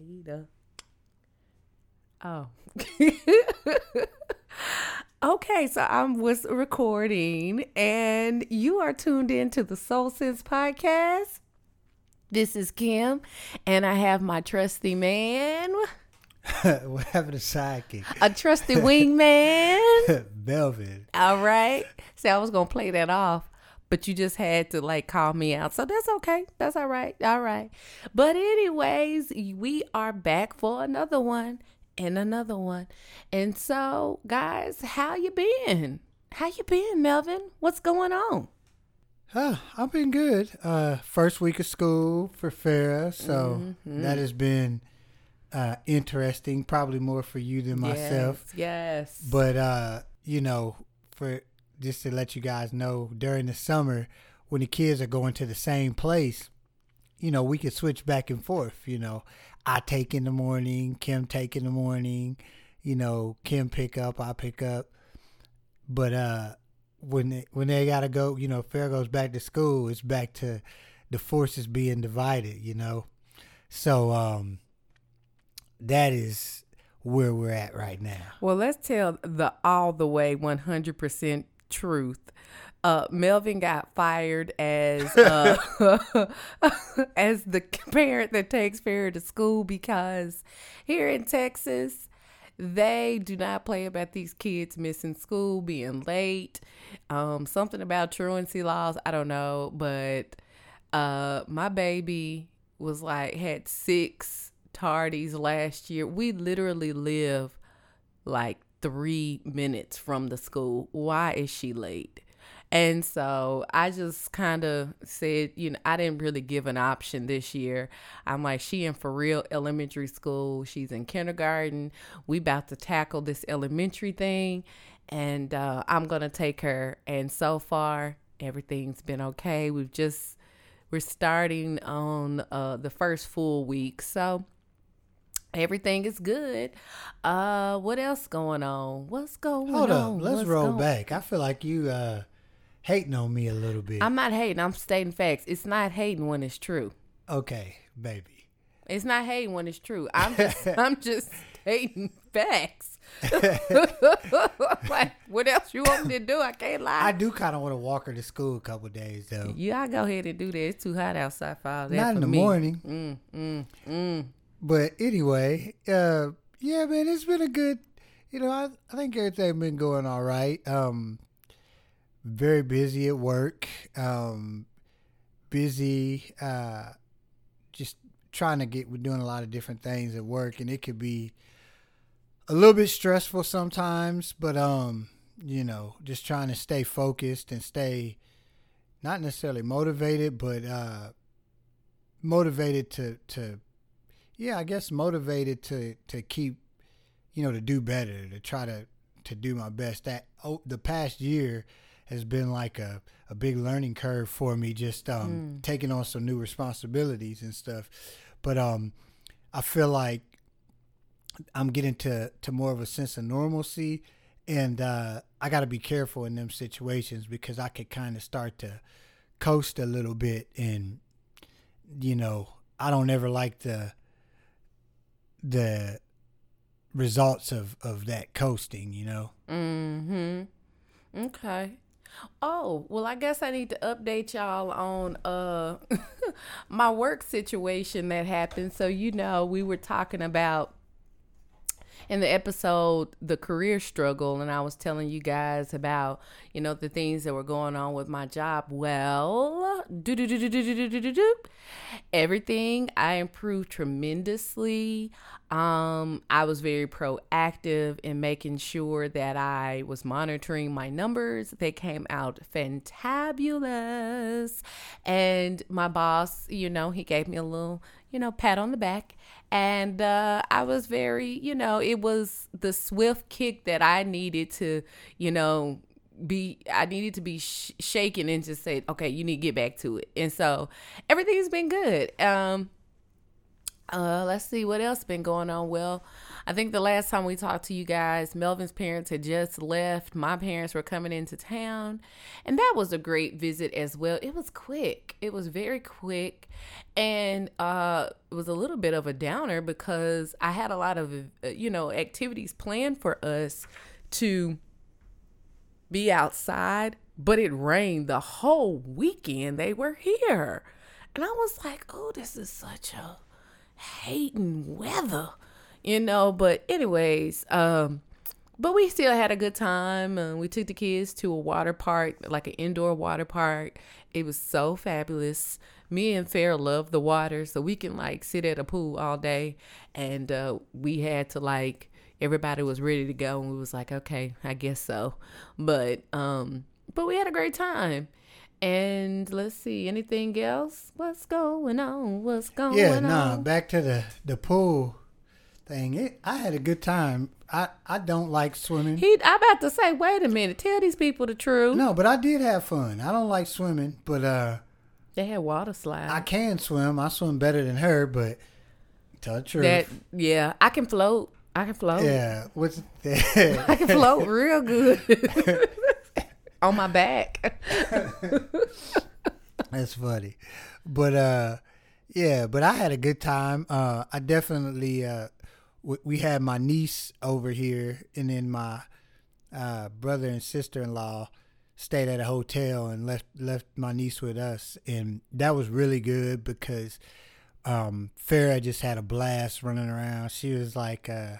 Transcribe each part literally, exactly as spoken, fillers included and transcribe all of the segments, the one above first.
Ada. Oh. Okay, so I was recording and you are tuned in to the Soul Sense Podcast. This is Kim and I have my trusty man. What happened to sidekick? A trusty wingman. Melvin. All right. See, I was going to play that off, but you just had to like call me out. So that's okay. That's all right. All right. But anyways, we are back for another one. And another one. And so, guys, how you been? How you been, Melvin? What's going on? Uh, I've been good. Uh, first week of school for Farrah. So mm-hmm. that has been uh, interesting. Probably more for you than myself. Yes. yes. But, uh, you know, for just to let you guys know, during the summer, when the kids are going to the same place, you know, we could switch back and forth, you know. I take in the morning, Kim take in the morning, you know, Kim pick up, I pick up. But uh, when they, when they got to go, you know, Farrah goes back to school, it's back to the forces being divided, you know. So um, that is where we're at right now. Well, let's tell the all the way one hundred percent truth. Uh, Melvin got fired as uh, as the parent that takes Farrah to school because here in Texas, they do not play about these kids missing school, being late, um, something about truancy laws. I don't know, but uh, my baby was like had six tardies last year. We literally live like three minutes from the school. Why is she late? And so I just kind of said, you know, I didn't really give an option this year. I'm like, she in for real elementary school. She's in kindergarten. We about to tackle this elementary thing. And uh, I'm going to take her. And so far, everything's been okay. We've just, we're starting on uh, the first full week. So everything is good. Uh, what else going on? What's going on? Hold up. Let's roll back. I feel like you... Uh... hating on me a little bit. I'm not hating. I'm stating facts. It's not hating when it's true. Okay, baby. It's not hating when it's true. I'm just, I'm just stating facts. Like, what else you want me to do? I can't lie. I do kind of want to walk her to school a couple of days, though. Yeah, I go ahead and do that. It's too hot outside for all that. Not for in the me. morning. Mm, mm, mm. But anyway, uh, yeah, man, it's been a good, you know, I, I think everything's been going all right. Um, Very busy at work, um, busy, uh, just trying to get, we're doing a lot of different things at work, and it could be a little bit stressful sometimes, but, um, you know, just trying to stay focused and stay not necessarily motivated, but, uh, motivated to, to, yeah, I guess motivated to, to keep, you know, to do better, to try to, to do my best. That oh, the past year has been like a, a big learning curve for me, just um, mm. taking on some new responsibilities and stuff. But um, I feel like I'm getting to, to more of a sense of normalcy, and uh, I got to be careful in them situations because I could kind of start to coast a little bit. And, you know, I don't ever like the, the results of, of that coasting, you know? Mm-hmm. Okay. Oh, well, I guess I need to update y'all on uh my work situation that happened. So, you know, we were talking about in the episode, the career struggle, and I was telling you guys about, you know, the things that were going on with my job. Well, do do do do do do do do do. Everything, I improved tremendously. Um, I was very proactive in making sure that I was monitoring my numbers. They came out fantabulous. And my boss, you know, he gave me a little, you know, pat on the back. And uh, I was very, you know, it was the swift kick that I needed to, you know, be, I needed to be sh- shaken and just say, okay, you need to get back to it. And so everything's been good. Um, Uh, let's see what else been going on. Well, I think the last time we talked to you guys, Melvin's parents had just left. My parents were coming into town, and that was a great visit as well. It was quick. It was very quick, and uh, it was a little bit of a downer because I had a lot of, you know, activities planned for us to be outside, but it rained the whole weekend they were here. And I was like, oh, this is such a hating weather, you know. But anyways, um but we still had a good time. Uh, we took the kids to a water park, like an indoor water park. It was so fabulous. Me and Farrah love the water, so we can like sit at a pool all day. And uh we had to like, everybody was ready to go, and we was like, okay, I guess so. But um but we had a great time. And let's see, anything else? What's going on? What's going yeah, on? Yeah, nah, back to the, the pool thing. It, I had a good time. I, I don't like swimming. He, I'm about to say, wait a minute. Tell these people the truth. No, but I did have fun. I don't like swimming, but... uh, they had water slides. I can swim. I swim better than her, but tell the truth. That, yeah, I can float. I can float. Yeah. What's that? I can float real good. On my back. That's funny. But, uh, yeah, but I had a good time. Uh, I definitely, uh, w- we had my niece over here, and then my uh, brother and sister-in-law stayed at a hotel and left, left my niece with us. And that was really good because um, Farrah just had a blast running around. She was like... Uh,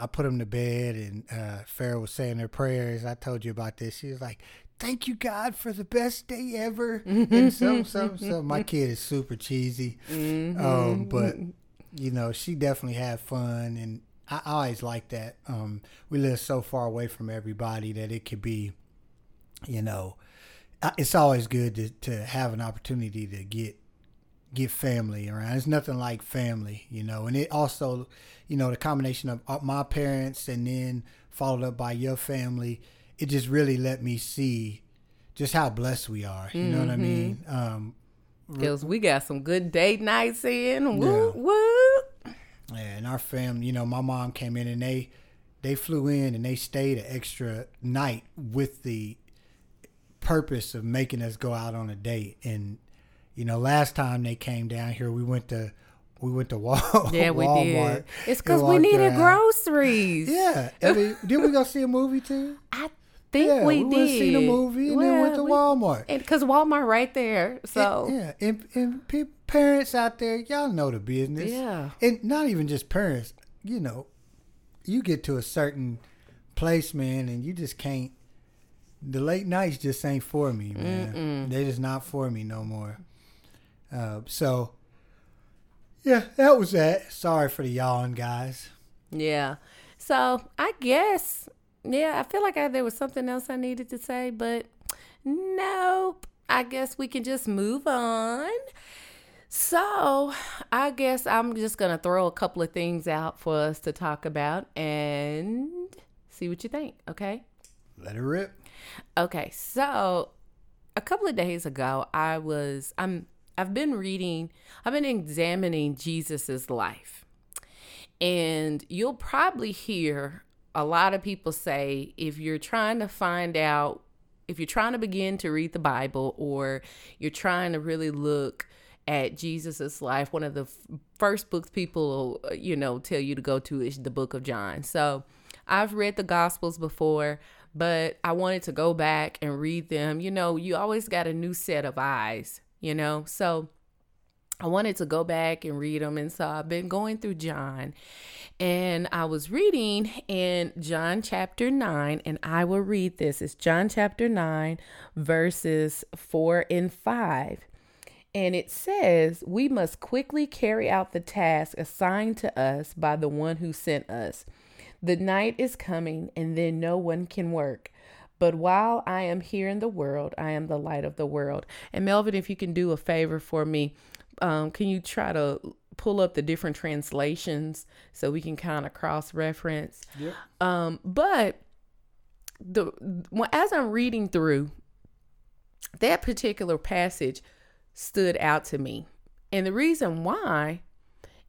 I put them to bed, and uh, Farrah was saying her prayers. I told you about this. She was like, thank you, God, for the best day ever. And some, some, some. My kid is super cheesy. Mm-hmm. Um, but, you know, she definitely had fun, and I always like that. Um, we live so far away from everybody that it could be, you know, it's always good to, to have an opportunity to get get family around. It's nothing like family, you know. And it also, you know, the combination of my parents and then followed up by your family, it just really let me see just how blessed we are. You mm-hmm. know what I mean? Um, because we got some good date nights in. Woo, yeah. woo. Yeah, and our family, you know, my mom came in and they, they flew in and they stayed an extra night with the purpose of making us go out on a date. And you know, last time they came down here, we went to we went to Walmart. Yeah, we Walmart did. It's because we needed around. groceries. Yeah. I mean, did we go see a movie too? I think yeah, we, we did. We went to see the movie and well, then went to we, Walmart. Because Walmart right there. So and, yeah, and, and pe- parents out there, y'all know the business. Yeah, and not even just parents. You know, you get to a certain place, man, and you just can't. The late nights just ain't for me, man. Mm-mm. They're just not for me no more. Uh, so, yeah, that was that. Sorry for the yawn, guys. Yeah. So, I guess, yeah, I feel like I, there was something else I needed to say, but nope. I guess we can just move on. So, I guess I'm just going to throw a couple of things out for us to talk about and see what you think, okay? Let it rip. Okay, so a couple of days ago, I was, I'm, I've been reading, I've been examining Jesus's life. And you'll probably hear a lot of people say, if you're trying to find out, if you're trying to begin to read the Bible, or you're trying to really look at Jesus's life, one of the f- first books people, you know, tell you to go to is the book of John. So I've read the Gospels before, but I wanted to go back and read them. You know, you always got a new set of eyes. You know, so I wanted to go back and read them. And so I've been going through John, and I was reading in John chapter nine, and I will read this. It's John chapter nine, verses four and five. And it says, we must quickly carry out the task assigned to us by the one who sent us. The night is coming, and then no one can work. But while I am here in the world, I am the light of the world. And Melvin, if you can do a favor for me, um, can you try to pull up the different translations so we can kind of cross-reference? Yep. Um, but the well, as I'm reading through, that particular passage stood out to me. And the reason why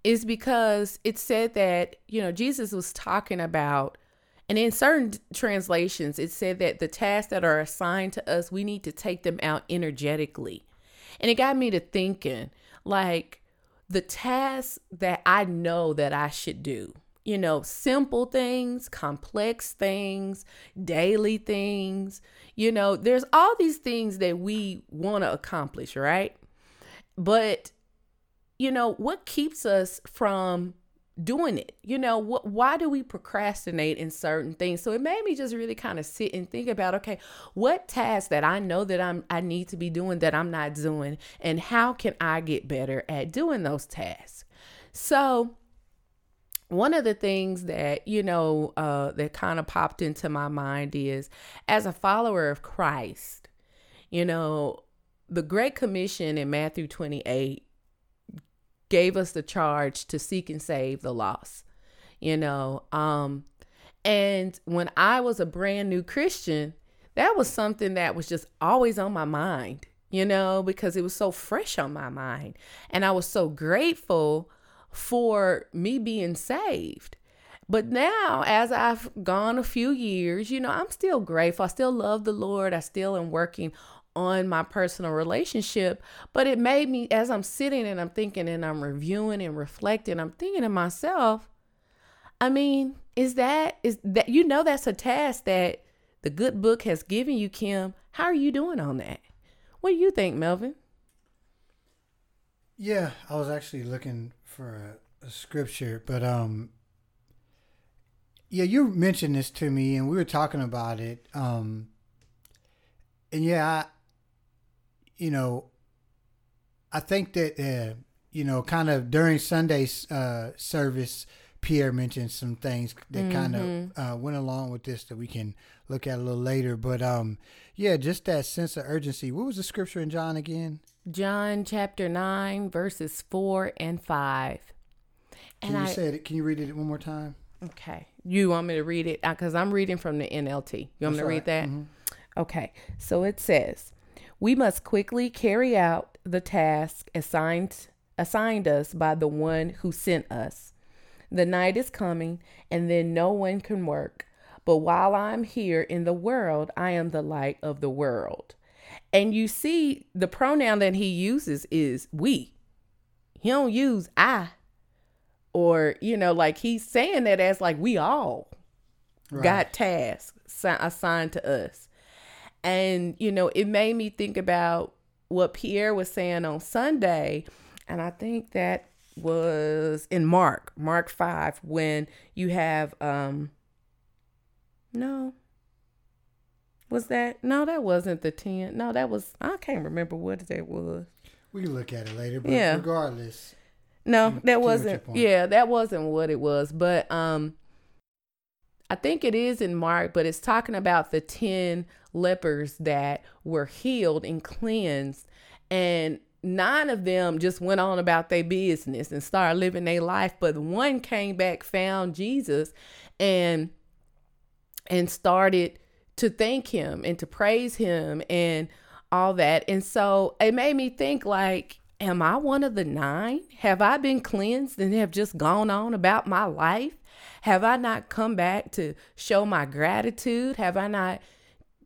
is because it said that, you know, Jesus was talking about, and in certain translations, it said that the tasks that are assigned to us, we need to take them out energetically. And it got me to thinking, like, the tasks that I know that I should do, you know, simple things, complex things, daily things, you know, there's all these things that we want to accomplish, right? But, you know, what keeps us from doing it? You know, wh- why do we procrastinate in certain things? So it made me just really kind of sit and think about, okay, what tasks that I know that I'm, I need to be doing that I'm not doing, and how can I get better at doing those tasks? So one of the things that, you know, uh, that kind of popped into my mind is, as a follower of Christ, you know, the Great Commission in Matthew twenty-eight gave us the charge to seek and save the lost, you know. Um, and when I was a brand new Christian, that was something that was just always on my mind, you know, because it was so fresh on my mind. And I was so grateful for me being saved. But now, as I've gone a few years, you know, I'm still grateful. I still love the Lord. I still am working on my personal relationship. But it made me, as I'm sitting and I'm thinking and I'm reviewing and reflecting, I'm thinking to myself, I mean, is that, is that, you know, that's a task that the good book has given you, Kim. How are you doing on that? What do you think, Melvin? Yeah, I was actually looking for a, a scripture, but, um, yeah, you mentioned this to me and we were talking about it. Um, and yeah, I, you know, I think that, uh, you know, kind of during Sunday's uh, service, Pierre mentioned some things that mm-hmm. kind of uh, went along with this that we can look at a little later. But um, yeah, just that sense of urgency. What was the scripture in John again? John chapter nine, verses four and five. And can you I, say it? Can you read it one more time? Okay. You want me to read it? Because I'm reading from the N L T. You want I'm me to sorry. read that? Mm-hmm. Okay. So it says, we must quickly carry out the task assigned assigned us by the one who sent us. The night is coming, and then no one can work. But while I'm here in the world, I am the light of the world. And you see, the pronoun that he uses is we. He don't use I. Or, you know, like he's saying that as like we all right. got tasks assigned to us. And, you know, it made me think about what Pierre was saying on Sunday. And I think that was in Mark, Mark five, when you have, um, no, was that, no, that wasn't the ten. No, that was, I can't remember what that was. We can look at it later, but yeah. regardless. No, that wasn't, yeah, that wasn't what it was. But, um, I think it is in Mark, but it's talking about the ten lepers that were healed and cleansed, and nine of them just went on about their business and started living their life. But one came back, found Jesus, and and started to thank him and to praise him and all that. And so it made me think, like, am I one of the nine? Have I been cleansed and have just gone on about my life? Have I not come back to show my gratitude? Have I not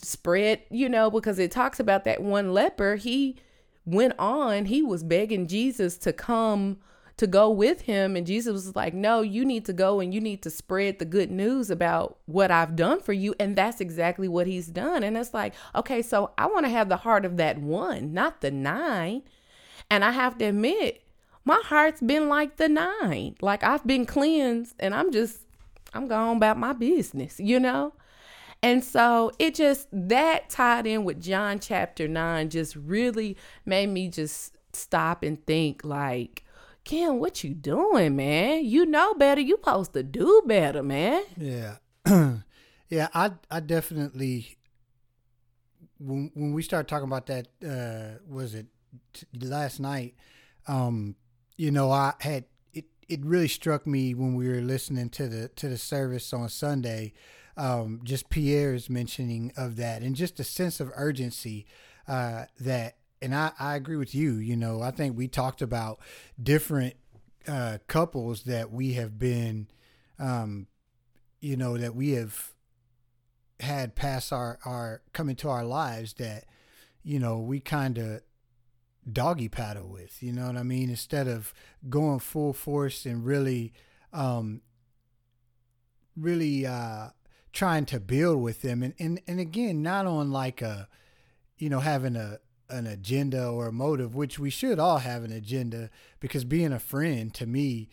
spread, you know, because it talks about that one leper, he went on, he was begging Jesus to come to go with him. And Jesus was like, no, you need to go and you need to spread the good news about what I've done for you. And that's exactly what he's done. And it's like, okay, so I want to have the heart of that one, not the nine. And I have to admit, my heart's been like the nine, like I've been cleansed and I'm just, I'm going about my business, you know? And so it just, that tied in with John chapter nine just really made me just stop and think, like, Kim, what you doing, man? You know better. You supposed to do better, man. Yeah. yeah. I, I definitely, when, when we started talking about that, uh, was it t- last night? Um, you know, I had, it, it really struck me when we were listening to the, to the service on Sunday, Um, just Pierre's mentioning of that and just a sense of urgency uh, that, and I, I agree with you, you know, I think we talked about different uh, couples that we have been, um, you know, that we have had pass our, our come into our lives that, you know, we kind of doggy paddle with, you know what I mean? Instead of going full force and really, um, really, uh, trying to build with them. And, and, and again, not on like a, you know, having a, an agenda or a motive, which we should all have an agenda, because being a friend to me,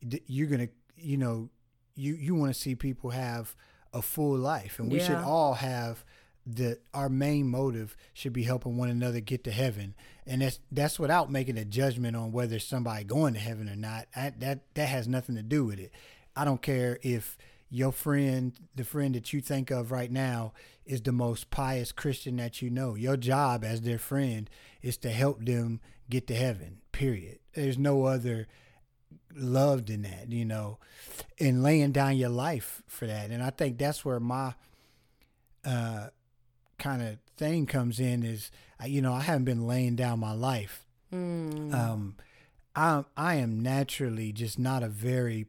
you're going to, you know, you, you want to see people have a full life, and we yeah. should all have the, our main motive should be helping one another get to heaven. And that's, that's without making a judgment on whether somebody going to heaven or not. I, that, that has nothing to do with it. I don't care if your friend, the friend that you think of right now, is the most pious Christian that you know. Your job as their friend is to help them get to heaven, period. There's no other love than that, you know, and laying down your life for that. And I think that's where my uh, kind of thing comes in is, you know, I haven't been laying down my life. Mm. Um, I, I am naturally just not a very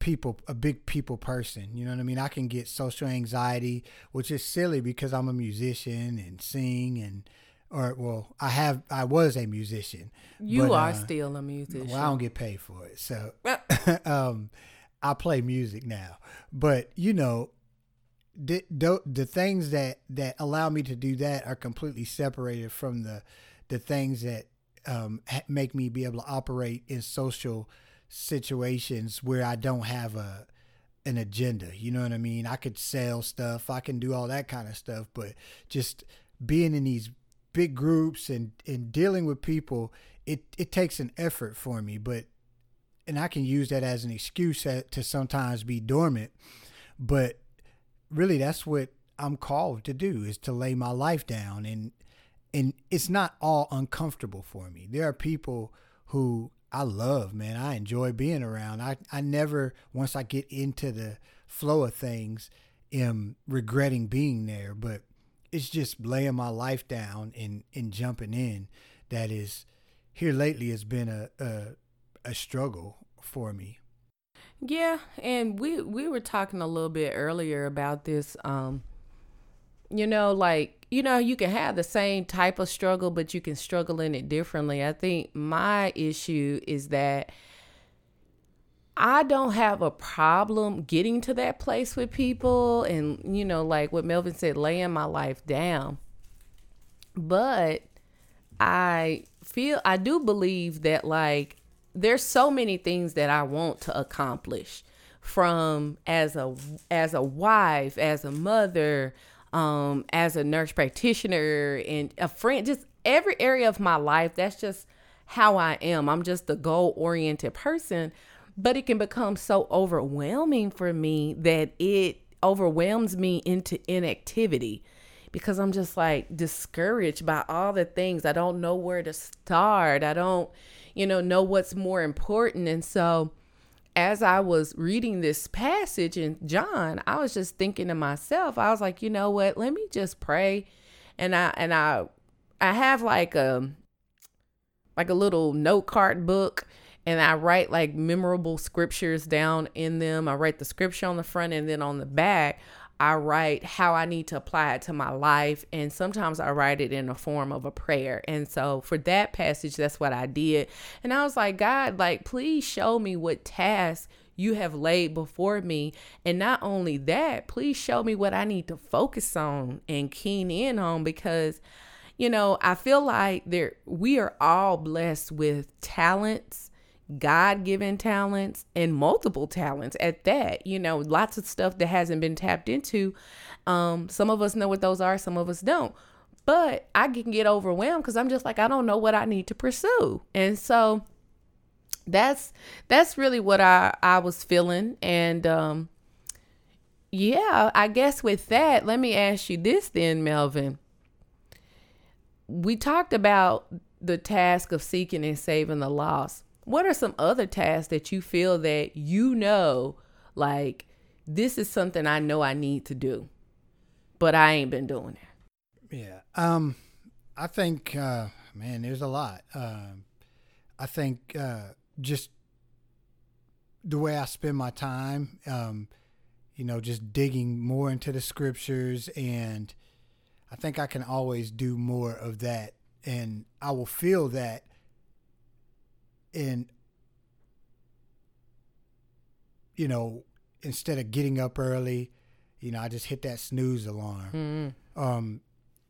people a big people person, you know what I mean? I can get social anxiety, which is silly because I'm a musician and sing and or well I have I was a musician. You but, are uh, still a musician. Well, I don't get paid for it, so um I play music now. But you know, the, the the things that that allow me to do that are completely separated from the the things that um make me be able to operate in social situations where I don't have a an agenda, you know what I mean? I could sell stuff, I can do all that kind of stuff, but just being in these big groups and and dealing with people, it it takes an effort for me. But and I can use that as an excuse to sometimes be dormant, but really that's what I'm called to do, is to lay my life down. And and it's not all uncomfortable for me. There are people who I love, man. I enjoy being around. I, I never, once I get into the flow of things, am regretting being there. But it's just laying my life down and, and jumping in. That is, here lately has been a, a a struggle for me. Yeah, and we we were talking a little bit earlier about this. Um, you know, like, you know, you can have the same type of struggle, but you can struggle in it differently. I think my issue is that I don't have a problem getting to that place with people. And, you know, like what Melvin said, laying my life down. But I feel, I do believe that, like, there's so many things that I want to accomplish from as a, as a wife, as a mother, um, as a nurse practitioner and a friend, just every area of my life. That's just how I am. I'm just a goal oriented person, but it can become so overwhelming for me that it overwhelms me into inactivity, because I'm just like discouraged by all the things. I don't know where to start. I don't, you know, know what's more important. And so as I was reading this passage in John, I was just thinking to myself, I was like, you know what, let me just pray. And I, and I, I have like a, like a little note card book, and I write like memorable scriptures down in them. I write the scripture on the front, and then on the back, I write how I need to apply it to my life. And sometimes I write it in a form of a prayer. And so for that passage, that's what I did. And I was like, God, like, please show me what task you have laid before me. And not only that, please show me what I need to focus on and keen in on, because, you know, I feel like there, we are all blessed with talents, God-given talents, and multiple talents at that, you know, lots of stuff that hasn't been tapped into. Um, some of us know what those are, some of us don't, but I can get overwhelmed because I'm just like, I don't know what I need to pursue. And so that's, that's really what I, I was feeling. And, um, yeah, I guess with that, let me ask you this then, Melvin. We talked about the task of seeking and saving the lost. What are some other tasks that you feel that, you know, like, this is something I know I need to do, but I ain't been doing it? Yeah. Um, I think, uh, man, there's a lot. Um, uh, I think, uh, just the way I spend my time, um, you know, just digging more into the scriptures, and I think I can always do more of that, and I will feel that in, you know, instead of getting up early, you know, I just hit that snooze alarm. Mm. Um,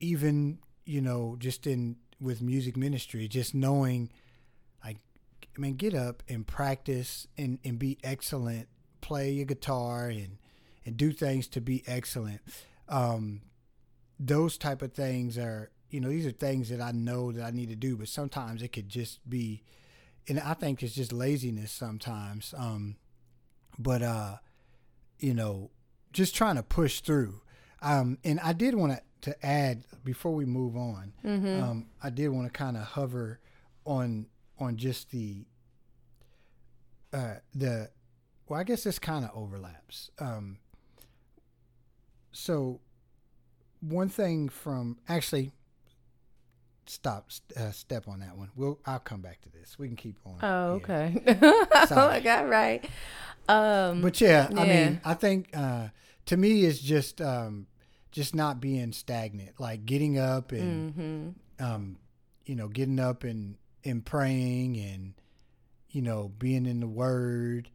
even, you know, just in with music ministry, just knowing, like, I mean, get up and practice and, and be excellent, play your guitar and, and do things to be excellent. Um, those type of things are, you know, these are things that I know that I need to do, but sometimes it could just be, and I think it's just laziness sometimes. Um, but, uh, you know, just trying to push through. Um, and I did want to, to add before we move on, mm-hmm. um, I did want to kind of hover on, on just the, uh, the, well, I guess this kind of overlaps. Um, so one thing from actually stop, uh, step on that one. We'll, I'll come back to this. We can keep on. Oh, okay. Yeah. Oh my God. Right. Um, but yeah, yeah, I mean, I think, uh, to me it's just, um, just not being stagnant, like getting up and, mm-hmm. um, you know, getting up and, and praying and, you know, being in the word,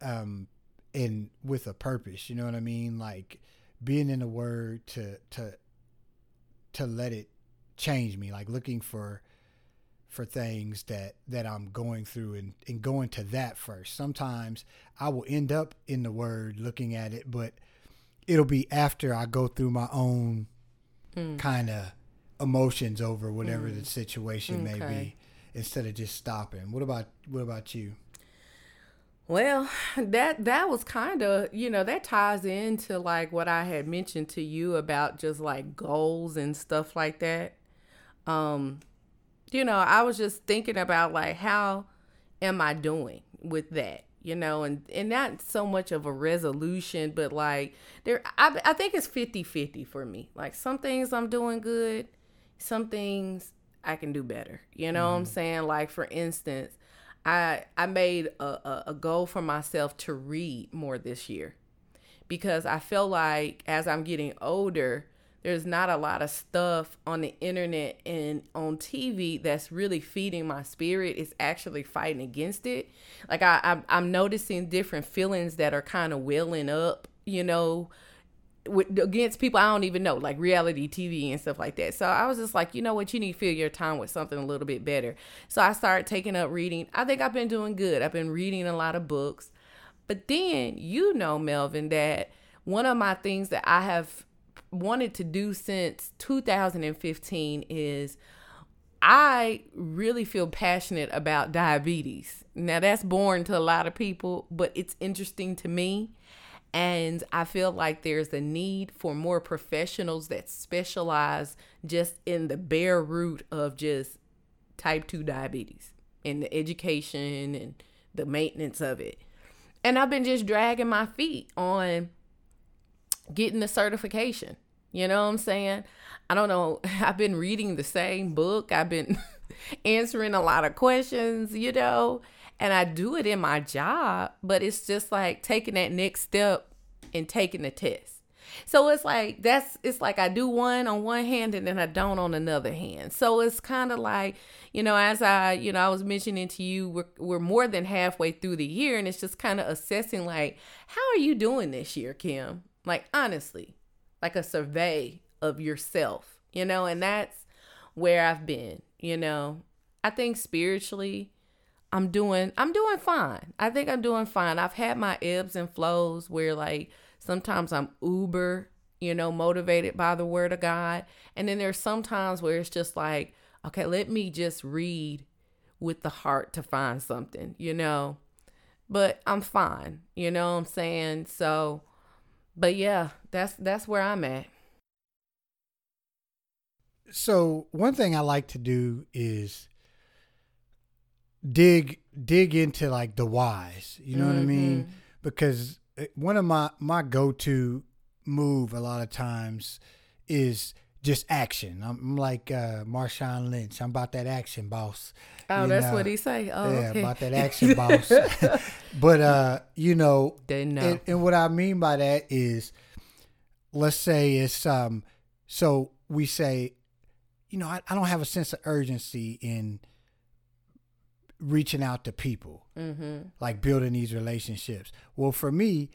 um, and with a purpose, you know what I mean? Like being in the word to, to, to let it change me, like looking for, for things that, that I'm going through and, and going to that first. Sometimes I will end up in the word looking at it, but it'll be after I go through my own mm. kind of emotions over whatever mm. the situation okay. may be, instead of just stopping. What about, what about you? Well, that, that was kind of, you know, that ties into like what I had mentioned to you about just like goals and stuff like that. Um, you know, I was just thinking about like, how am I doing with that? You know, and, and not so much of a resolution, but like there, I, I think it's fifty-fifty for me. Like some things I'm doing good, some things I can do better. You know mm. what I'm saying? Like for instance, I, I made a, a, a goal for myself to read more this year, because I feel like as I'm getting older, there's not a lot of stuff on the internet and on T V that's really feeding my spirit. It's actually fighting against it. Like I, I'm, I'm noticing different feelings that are kind of welling up, you know, with, against people I don't even know, like reality T V and stuff like that. So I was just like, you know what, you need to fill your time with something a little bit better. So I started taking up reading. I think I've been doing good. I've been reading a lot of books. But then, you know, Melvin, that one of my things that I have wanted to do since two thousand fifteen is I really feel passionate about diabetes. Now that's boring to a lot of people, but it's interesting to me. And I feel like there's a need for more professionals that specialize just in the bare root of just type two diabetes and the education and the maintenance of it. And I've been just dragging my feet on getting the certification. You know what I'm saying? I don't know. I've been reading the same book. I've been answering a lot of questions, you know, and I do it in my job, but it's just like taking that next step and taking the test. So it's like, that's, it's like I do one on one hand and then I don't on another hand. So it's kind of like, you know, as I, you know, I was mentioning to you, we're, we're more than halfway through the year, and it's just kind of assessing like, how are you doing this year, Kim? Like, honestly, like a survey of yourself, you know, and that's where I've been, you know. I think spiritually I'm doing, I'm doing fine. I think I'm doing fine. I've had my ebbs and flows where like sometimes I'm uber, you know, motivated by the word of God. And then there's some times where it's just like, okay, let me just read with the heart to find something, you know, but I'm fine. You know what I'm saying? So, but yeah, that's that's where I'm at. So one thing I like to do is dig dig into like the whys, you know mm-hmm. what I mean? Because one of my, my go-to move a lot of times is just action. I'm, I'm like uh, Marshawn Lynch. I'm about that action, boss. Oh, you that's know? What he say. Oh, yeah, okay. About that action, boss. But uh, you know, they know. And, and what I mean by that is, let's say it's um, so we say, you know, I, I don't have a sense of urgency in reaching out to people, mm-hmm. like building these relationships. Well, for me,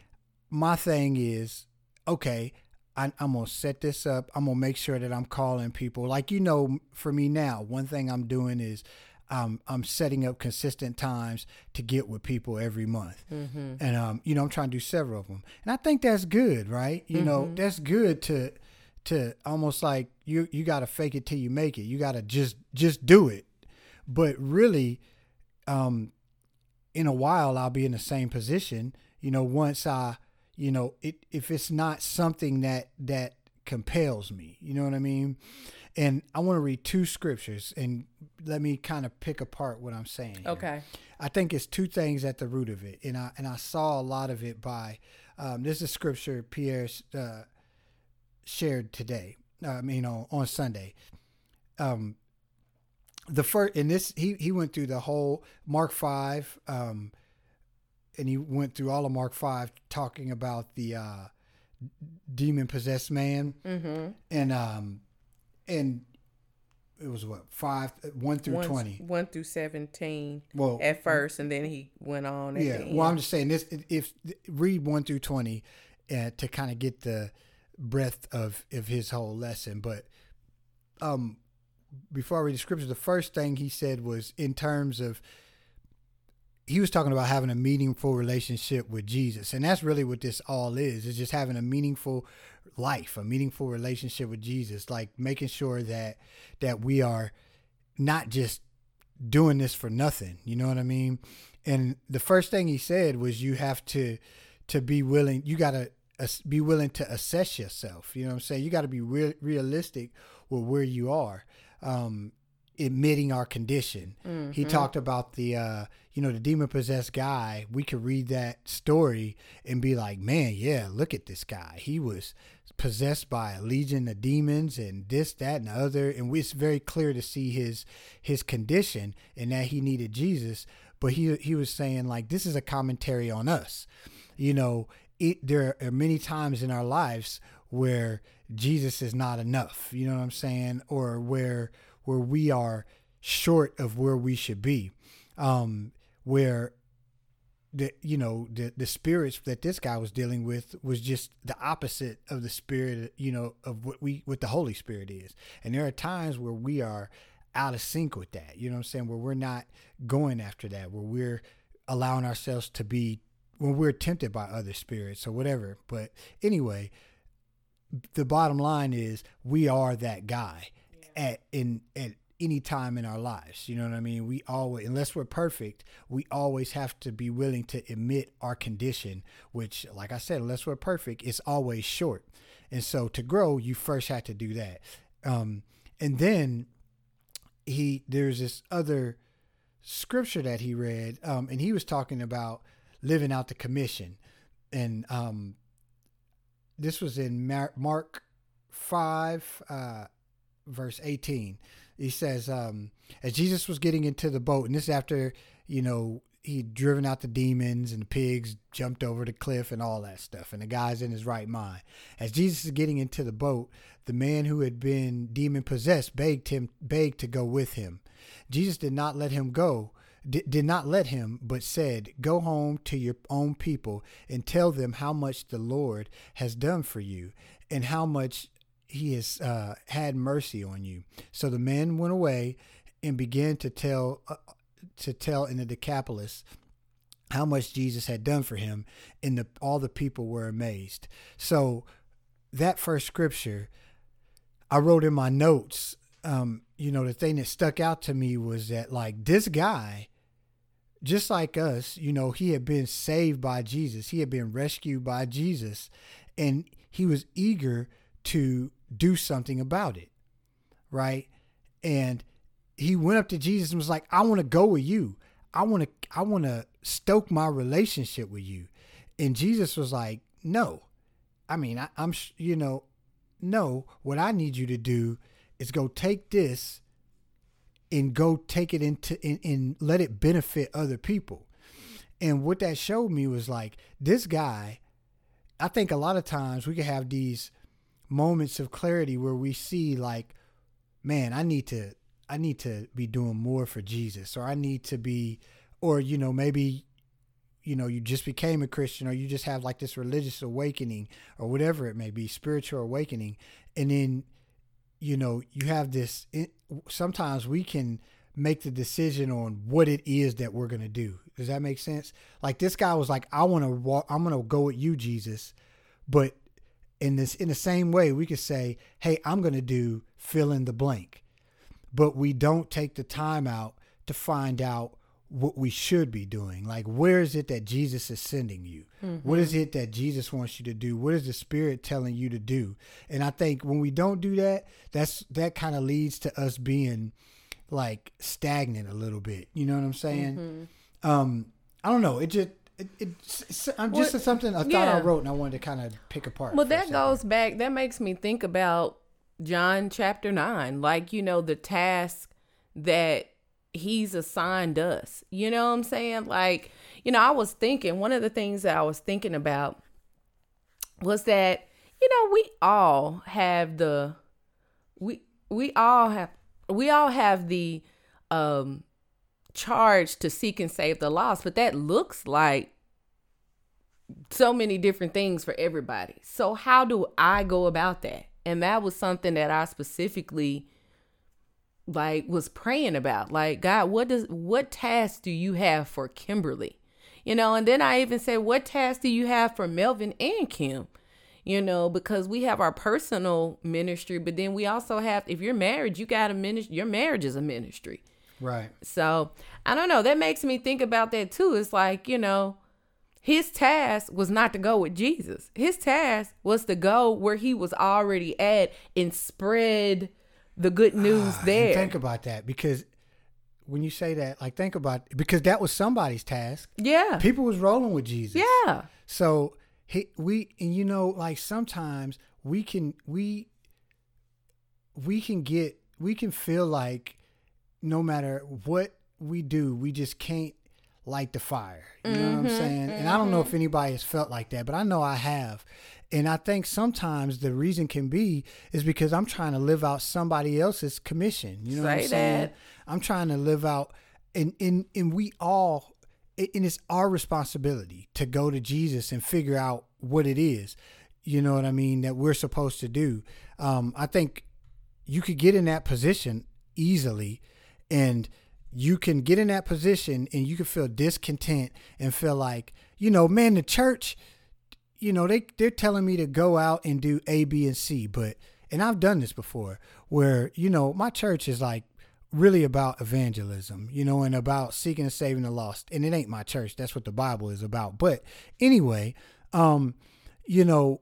my thing is, okay, I, I'm going to set this up. I'm going to make sure that I'm calling people. Like, you know, for me now, one thing I'm doing is um, I'm setting up consistent times to get with people every month. Mm-hmm. And, um, you know, I'm trying to do several of them. And I think that's good, right? You mm-hmm. know, that's good to to almost like you, you got to fake it till you make it. You got to just just do it. But really, um, in a while, I'll be in the same position, you know, once I... You know, it, if it's not something that that compels me, you know what I mean? And I want to read two scriptures and let me kind of pick apart what I'm saying. Okay. Here. I think it's two things at the root of it. And I, and I saw a lot of it by, um, this is scripture Pierre uh, shared today, uh, I mean, on, on Sunday. Um, the first, and this, he, he went through the whole Mark five, um, and he went through all of Mark five talking about the uh, demon-possessed man. Mm-hmm. And um, and it was what? five, one through one, twenty. one through seventeen well, at first, and then he went on. At yeah, the end. Well, I'm just saying, this. If, if read one through twenty uh, to kind of get the breadth of, of his whole lesson. But um, before I read the scripture, the first thing he said was in terms of, he was talking about having a meaningful relationship with Jesus. And that's really what this all is. It's just having a meaningful life, a meaningful relationship with Jesus, like making sure that, that we are not just doing this for nothing. You know what I mean? And the first thing he said was you have to, to be willing, you got to uh, be willing to assess yourself. You know what I'm saying? You got to be re- realistic with where you are. Um, admitting our condition. Mm-hmm. He talked about the, uh, you know, the demon-possessed guy. We could read that story and be like, man, yeah, look at this guy. He was possessed by a legion of demons and this, that, and the other. And it's very clear to see his his condition and that he needed Jesus. But he he was saying, like, this is a commentary on us. You know, it, there are many times in our lives where Jesus is not enough. You know what I'm saying? Or where... where we are short of where we should be, um, where the, you know, the, the spirits that this guy was dealing with was just the opposite of the spirit, you know, of what we, what the Holy Spirit is. And there are times where we are out of sync with that, you know what I'm saying? Where we're not going after that, where we're allowing ourselves to be, when we're tempted by other spirits or whatever. But anyway, the bottom line is we are that guy. At in at any time in our lives, you know what I mean? We always, unless we're perfect, we always have to be willing to admit our condition, which, like I said, unless we're perfect, it's always short. And so to grow, you first have to do that. Um, and then he there's this other scripture that he read, um, and he was talking about living out the commission. And um, this was in Mar- Mark five, uh, verse eighteen, he says, um, as Jesus was getting into the boat, and this after, you know, he'd driven out the demons and the pigs jumped over the cliff and all that stuff. And the guy's in his right mind. As Jesus is getting into the boat, the man who had been demon possessed begged him, begged to go with him. Jesus did not let him go, d- did not let him, but said, go home to your own people and tell them how much the Lord has done for you and how much he has uh, had mercy on you. So the man went away and began to tell uh, to tell in the Decapolis how much Jesus had done for him, and the, all the people were amazed. So that first scripture, I wrote in my notes, um, you know, the thing that stuck out to me was that, like, this guy, just like us, you know, he had been saved by Jesus. He had been rescued by Jesus, and he was eager to do something about it, right? And he went up to Jesus and was like, I want to go with you. I want to I want to stoke my relationship with you. And Jesus was like, no. I mean, I, I'm, you know, no, what I need you to do is go take this and go take it into and, and let it benefit other people. And what that showed me was like this guy, I think a lot of times we can have these moments of clarity where we see like, man, I need to, I need to be doing more for Jesus, or I need to be, or, you know, maybe, you know, you just became a Christian, or you just have like this religious awakening or whatever it may be, spiritual awakening. And then, you know, you have this, it, sometimes we can make the decision on what it is that we're going to do. Does that make sense? Like this guy was like, I want to walk, I'm going to go with you, Jesus. But in this, in the same way, we could say, hey, I'm going to do fill in the blank, but we don't take the time out to find out what we should be doing. Like, where is it that Jesus is sending you? Mm-hmm. What is it that Jesus wants you to do? What is the Spirit telling you to do? And I think when we don't do that, that's, that kind of leads to us being like stagnant a little bit. You know what I'm saying? Mm-hmm. Um, I don't know. It just, It, it's, I'm just well, something I thought yeah. I wrote and I wanted to kind of pick apart. Well, that goes back. That makes me think about John chapter nine, like, you know, the task that he's assigned us, you know what I'm saying? Like, you know, I was thinking, one of the things that I was thinking about was that, you know, we all have the, we, we all have, we all have the, um, charged to seek and save the lost, but that looks like so many different things for everybody. So how do I go about that? And that was something that I specifically like was praying about. Like, God, what does, what task do you have for Kimberly? You know, and then I even said, what task do you have for Melvin and Kim? You know, because we have our personal ministry, but then we also have, if you're married, you got a ministry, your marriage is a ministry. Right. So I don't know. That makes me think about that too. It's like, you know, his task was not to go with Jesus. His task was to go where he was already at and spread the good news uh, there. Think about that, because when you say that, like, think about, because that was somebody's task. Yeah. People was rolling with Jesus. Yeah. So he, we, and you know, like sometimes we can, we, we can get, we can feel like, no matter what we do, we just can't light the fire. You mm-hmm, know what I'm saying? Mm-hmm. And I don't know if anybody has felt like that, but I know I have. And I think sometimes the reason can be is because I'm trying to live out somebody else's commission. You know Say what I'm that. saying? I'm trying to live out, and, and, and we all, and it's our responsibility to go to Jesus and figure out what it is, you know what I mean, that we're supposed to do. Um, I think you could get in that position easily. And you can get in that position and you can feel discontent and feel like, you know, man, the church, you know, they, they're telling me to go out and do A, B, and C. But, and I've done this before where, you know, my church is like really about evangelism, you know, and about seeking and saving the lost. And it ain't my church. That's what the Bible is about. But anyway, um, you know,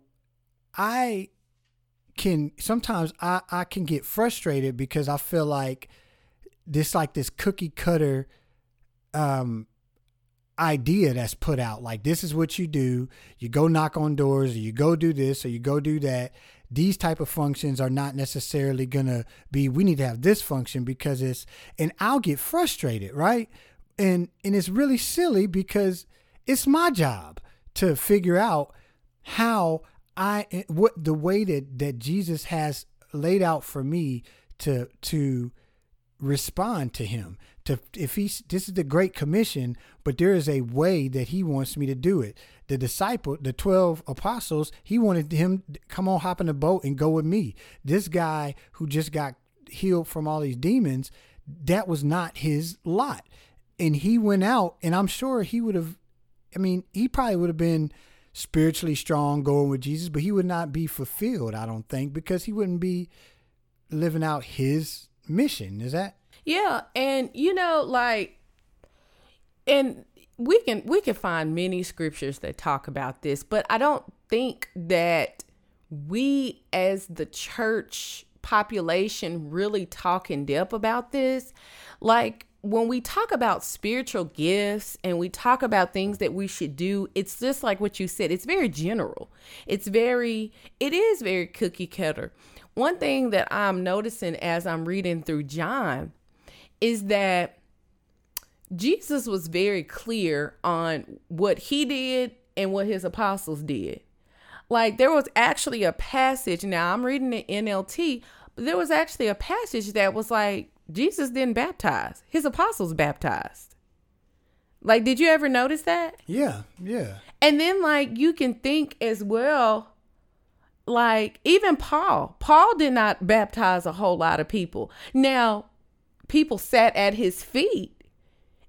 I can, sometimes I, I can get frustrated because I feel like, this like this cookie cutter um, idea that's put out. Like, this is what you do. You go knock on doors, or you go do this, or you go do that. These type of functions are not necessarily going to be, we need to have this function because it's, and I'll get frustrated. Right. And, and it's really silly because it's my job to figure out how I, what the way that, that Jesus has laid out for me to, to, respond to him to if he's this is the Great Commission, but there is a way that he wants me to do it. The disciple, the twelve apostles, he wanted him to come on, hop in the boat and go with me. This guy who just got healed from all these demons, that was not his lot. And he went out, and I'm sure he would have, I mean, he probably would have been spiritually strong going with Jesus, but he would not be fulfilled, I don't think, because he wouldn't be living out his mission. Is that? Yeah. And you know, like, and we can, we can find many scriptures that talk about this, but I don't think that we as the church population really talk in depth about this. Like, when we talk about spiritual gifts and we talk about things that we should do, it's just like what you said. It's very general. It's very, it is very cookie cutter. One thing that I'm noticing as I'm reading through John is that Jesus was very clear on what he did and what his apostles did. Like, there was actually a passage. Now I'm reading the N L T, but there was actually a passage that was like, Jesus didn't baptize. His apostles baptized. Like, did you ever notice that? Yeah, yeah. And then, like, you can think as well, like, even Paul. Paul did not baptize a whole lot of people. Now, people sat at his feet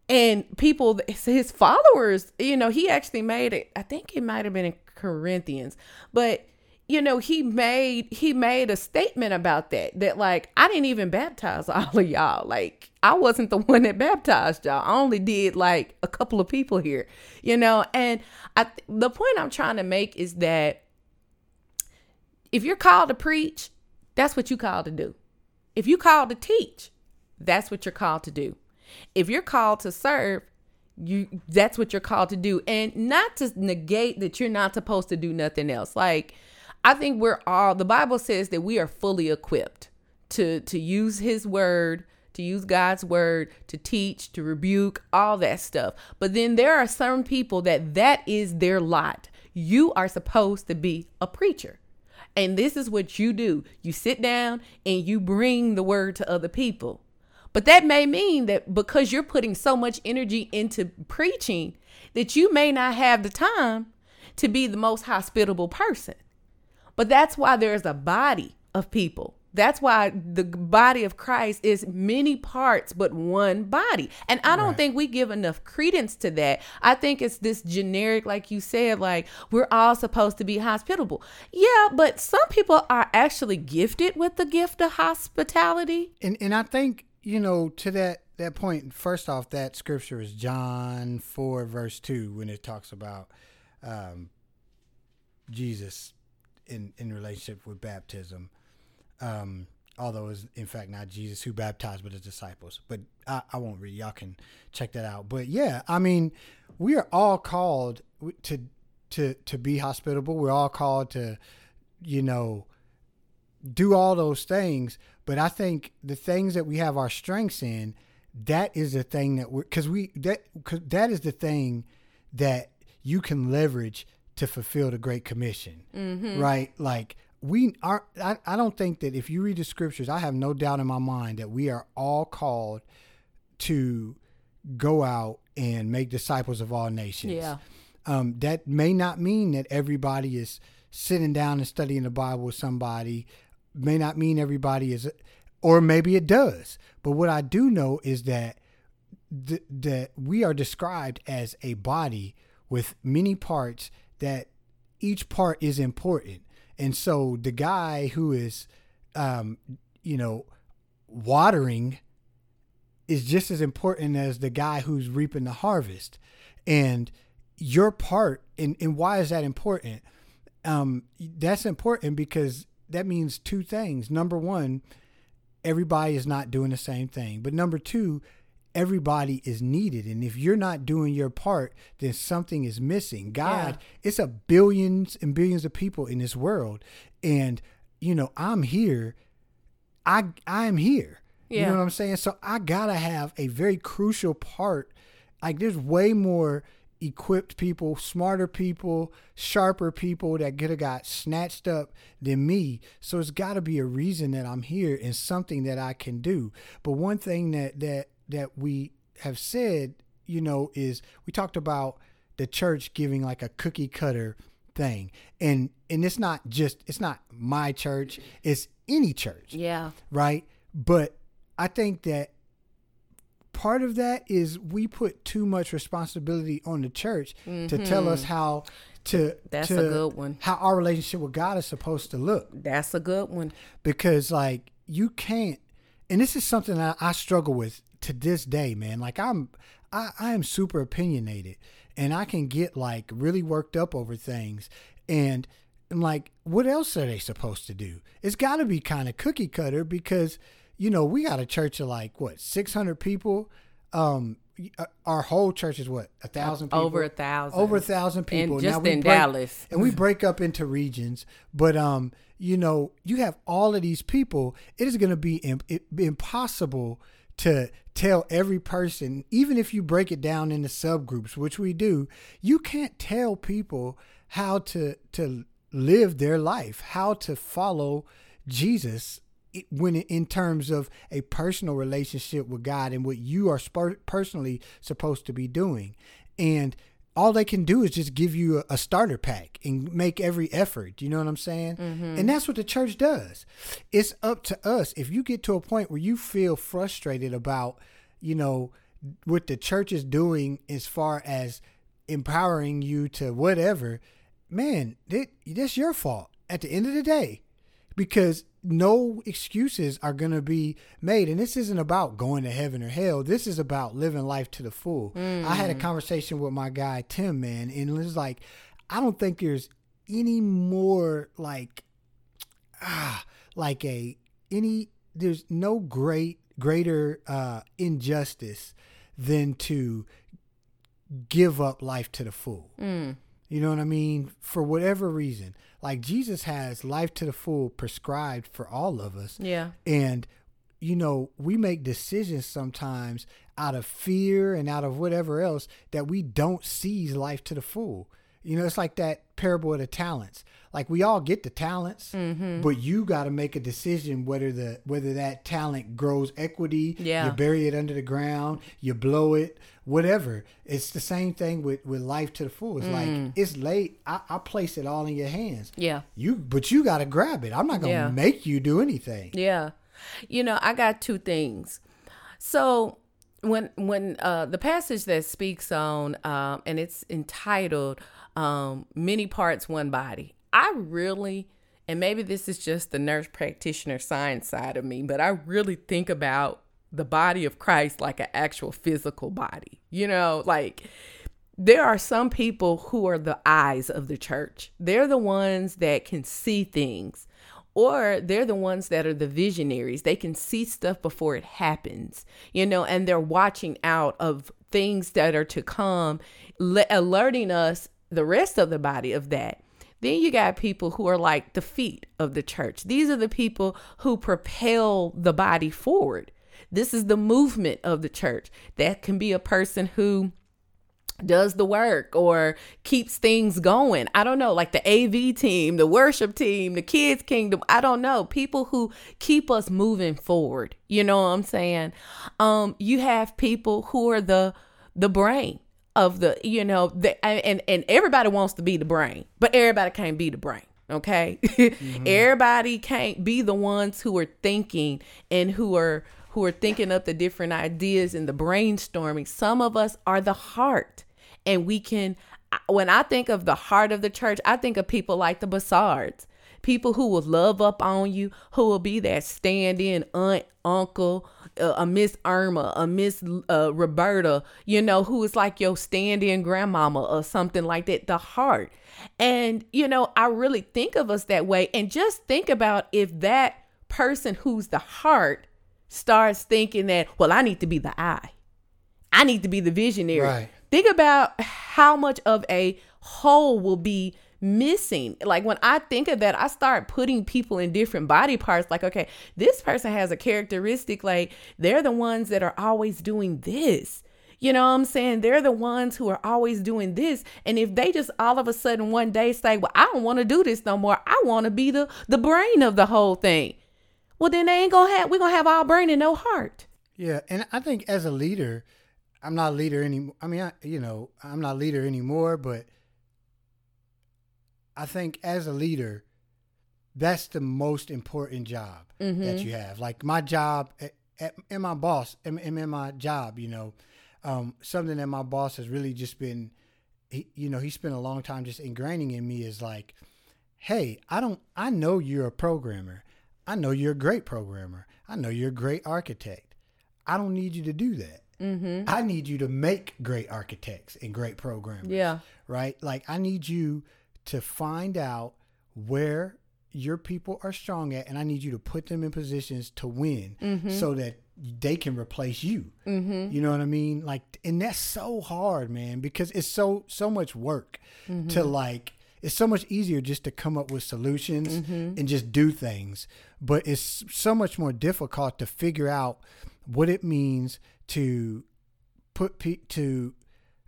and people, his followers, you know, he actually made it. I think it might have been in Corinthians, but you know, he made, he made a statement about that, that like, I didn't even baptize all of y'all. Like, I wasn't the one that baptized y'all. I only did like a couple of people here, you know? And I, th- the point I'm trying to make is that if you're called to preach, that's what you're called to do. If you're called to teach, that's what you're called to do. If you're called to serve, you, that's what you're called to do. And not to negate that you're not supposed to do nothing else. Like, I think we're all, the Bible says that we are fully equipped to, to use his word, to use God's word, to teach, to rebuke, all that stuff. But then there are some people that that is their lot. You are supposed to be a preacher. And this is what you do. You sit down and you bring the word to other people. But that may mean that because you're putting so much energy into preaching that you may not have the time to be the most hospitable person. But that's why there's a body of people. That's why the body of Christ is many parts, but one body. And I don't right. think we give enough credence to that. I think it's this generic, like you said, like we're all supposed to be hospitable. Yeah, but some people are actually gifted with the gift of hospitality. And and I think, you know, to that, that point, first off, that scripture is John four, verse two, when it talks about um, Jesus in, in relationship with baptism, um, although it's in fact not Jesus who baptized, but his disciples. But I, I won't read. Y'all can check that out. But yeah, I mean, we are all called to to to be hospitable. We're all called to, you know, do all those things. But I think the things that we have our strengths in, that is the thing that we're, because we that cause that is the thing that you can leverage to fulfill the Great Commission, mm-hmm. right? Like we are, I, I don't think that if you read the scriptures, I have no doubt in my mind that we are all called to go out and make disciples of all nations. Yeah. Um, that may not mean that everybody is sitting down and studying the Bible with somebody, may not mean everybody is, or maybe it does. But what I do know is that th- that we are described as a body with many parts, that each part is important. And so the guy who is, um, you know, watering is just as important as the guy who's reaping the harvest. And your part, and, and why is that important? Um, that's important because that means two things. Number one, everybody is not doing the same thing. But number two, everybody is needed. And if you're not doing your part, then something is missing. God, yeah. It's a billions and billions of people in this world. And, you know, I'm here. I, I'm here. Yeah. You know what I'm saying? So I got to have a very crucial part. Like, there's way more equipped people, smarter people, sharper people that could have got snatched up than me. So it's got to be a reason that I'm here and something that I can do. But one thing that, that, that we have said, you know, is we talked about the church giving like a cookie cutter thing. And and it's not just, it's not my church, it's any church. Yeah. Right? But I think that part of that is we put too much responsibility on the church mm-hmm. to tell us how to, That's to, a good one. how our relationship with God is supposed to look. That's a good one. Because like you can't, and this is something I, I struggle with to this day, man. Like I'm, I, I am super opinionated and I can get like really worked up over things and, and like, what else are they supposed to do? It's gotta be kind of cookie cutter because, you know, we got a church of like what, six hundred people. Um, our whole church is what? A thousand people? Over a thousand. Over a thousand people. And just now in break, Dallas. And we break up into regions. But, um, you know, you have all of these people. It is going to be imp- impossible to tell every person, even if you break it down into subgroups, which we do, you can't tell people how to to live their life, how to follow Jesus when in terms of a personal relationship with God and what you are sp- personally supposed to be doing. And all they can do is just give you a, a starter pack and make every effort. You know what I'm saying? Mm-hmm. And that's what the church does. It's up to us. If you get to a point where you feel frustrated about, you know, what the church is doing as far as empowering you to whatever, man, that, that's your fault at the end of the day, because no excuses are going to be made. And this isn't about going to heaven or hell. This is about living life to the full. Mm. I had a conversation with my guy, Tim, man, and it was like, I don't think there's any more like, ah, like a, any, there's no great, greater uh, injustice than to give up life to the full. Mm. You know what I mean? For whatever reason, like Jesus has life to the full prescribed for all of us. Yeah. And, you know, we make decisions sometimes out of fear and out of whatever else that we don't seize life to the full. You know, it's like that parable of the talents. Like we all get the talents, mm-hmm. but you got to make a decision whether the whether that talent grows equity, yeah. you bury it under the ground, you blow it, whatever. It's the same thing with, with life to the full. It's mm. like it's late. I, I place it all in your hands. Yeah, you but you got to grab it. I'm not gonna yeah. make you do anything. Yeah, you know, I got two things. So. When when uh, the passage that speaks on, um, and it's entitled, um, Many Parts, One Body, I really, and maybe this is just the nurse practitioner science side of me, but I really think about the body of Christ like an actual physical body. You know, like there are some people who are the eyes of the church. They're the ones that can see things. Or they're the ones that are the visionaries. They can see stuff before it happens, you know, and they're watching out of things that are to come, le- alerting us, the rest of the body, of that. Then you got people who are like the feet of the church. These are the people who propel the body forward. This is the movement of the church. That can be a person who does the work or keeps things going. I don't know, like the A V team, the worship team, the kids kingdom. I don't know. People who keep us moving forward. You know what I'm saying? Um, you have people who are the, the brain of the, you know, the, and, and everybody wants to be the brain, but everybody can't be the brain. Okay. Mm-hmm. Everybody can't be the ones who are thinking and who are, who are thinking up the different ideas and the brainstorming. Some of us are the heart. And we can, when I think of the heart of the church, I think of people like the Bassards, people who will love up on you, who will be that stand-in aunt, uncle, uh, a Miss Irma, a Miss uh, Roberta, you know, who is like your stand-in grandmama or something like that, the heart. And, you know, I really think of us that way. And just think about if that person who's the heart starts thinking that, well, I need to be the eye. I need to be the visionary. Right. Think about how much of a whole will be missing. Like when I think of that, I start putting people in different body parts. Like, okay, this person has a characteristic, like they're the ones that are always doing this. You know what I'm saying? They're the ones who are always doing this. And if they just all of a sudden one day say, well, I don't want to do this no more. I want to be the, the brain of the whole thing. Well, then they ain't going to have, we're going to have all brain and no heart. Yeah. And I think as a leader, I'm not a leader anymore. I mean, I, you know, I'm not a leader anymore, but I think as a leader, that's the most important job mm-hmm. that you have. Like my job at, at, and my boss and, and in my job, you know, um, something that my boss has really just been, he, you know, he spent a long time just ingraining in me is like, hey, I don't, I know you're a programmer. I know you're a great programmer. I know you're a great architect. I don't need you to do that. Mm-hmm. I need you to make great architects and great programmers. Yeah. Right? Like I need you to find out where your people are strong at, and I need you to put them in positions to win mm-hmm. so that they can replace you. Mm-hmm. You know what I mean? Like, and that's so hard, man, because it's so, so much work mm-hmm. to like, it's so much easier just to come up with solutions mm-hmm. and just do things. But it's so much more difficult to figure out what it means to put, pe- to,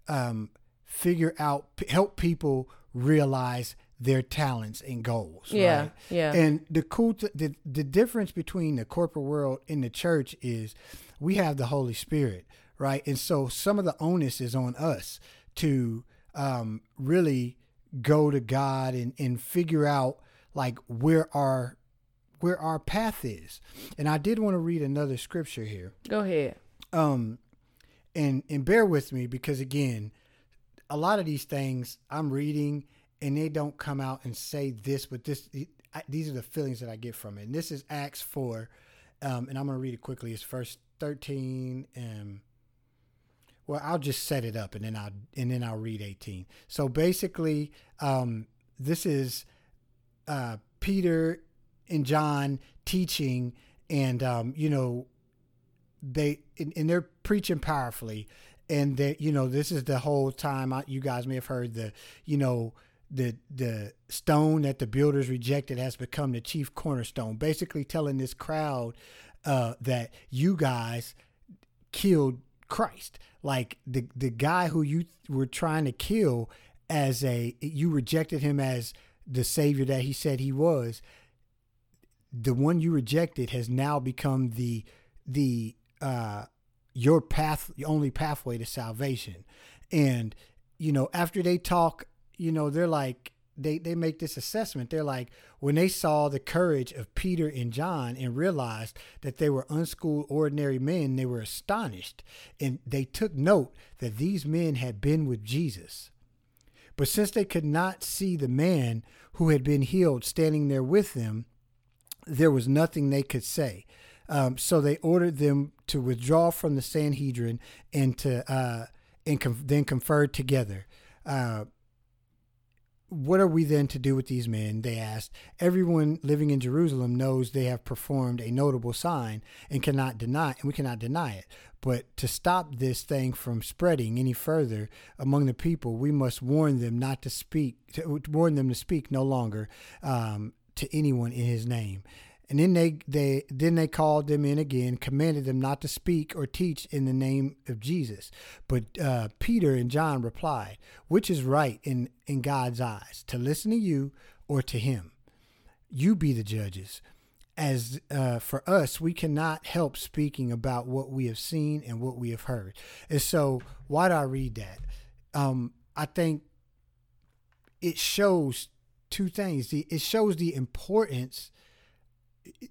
um, figure out, help people realize their talents and goals. Yeah. Right? Yeah. And the cool, th- the, the difference between the corporate world and the church is we have the Holy Spirit, right? And so some of the onus is on us to um, really go to God and, and figure out like where our, where our path is. And I did want to read another scripture here. Go ahead. Um, and, and bear with me because again, a lot of these things I'm reading and they don't come out and say this, but this, I, these are the feelings that I get from it. And this is Acts four. Um, and I'm going to read it quickly. It's verse thirteen. And well, I'll just set it up and then I'll, and then I'll read eighteen. So basically, um, this is, uh, Peter and John teaching and, um, you know, they, and, and they're preaching powerfully. And that, you know, this is the whole time I, you guys may have heard the, you know, the the stone that the builders rejected has become the chief cornerstone, basically telling this crowd uh, that you guys killed Christ. Like the, the guy who you were trying to kill as a, you rejected him as the savior that he said he was. The one you rejected has now become the, the, uh, your path, your only pathway to salvation. And, you know, after they talk, you know, they're like, they, they make this assessment. They're like, when they saw the courage of Peter and John and realized that they were unschooled, ordinary men, they were astonished. And they took note that these men had been with Jesus. But since they could not see the man who had been healed standing there with them, there was nothing they could say. Um, so they ordered them to withdraw from the Sanhedrin and to uh, and com- then conferred together. Uh, what are we then to do with these men? They asked. Everyone living in Jerusalem knows they have performed a notable sign and cannot deny, and we cannot deny it. But to stop this thing from spreading any further among the people, we must warn them not to speak. To, warn them to speak no longer um, to anyone in his name. And then they, they then they called them in again, commanded them not to speak or teach in the name of Jesus. But uh, Peter and John replied, which is right in, in God's eyes, to listen to you or to him? You be the judges. As uh, for us, we cannot help speaking about what we have seen and what we have heard. And so why do I read that? Um, I think it shows two things. The, it shows the importance.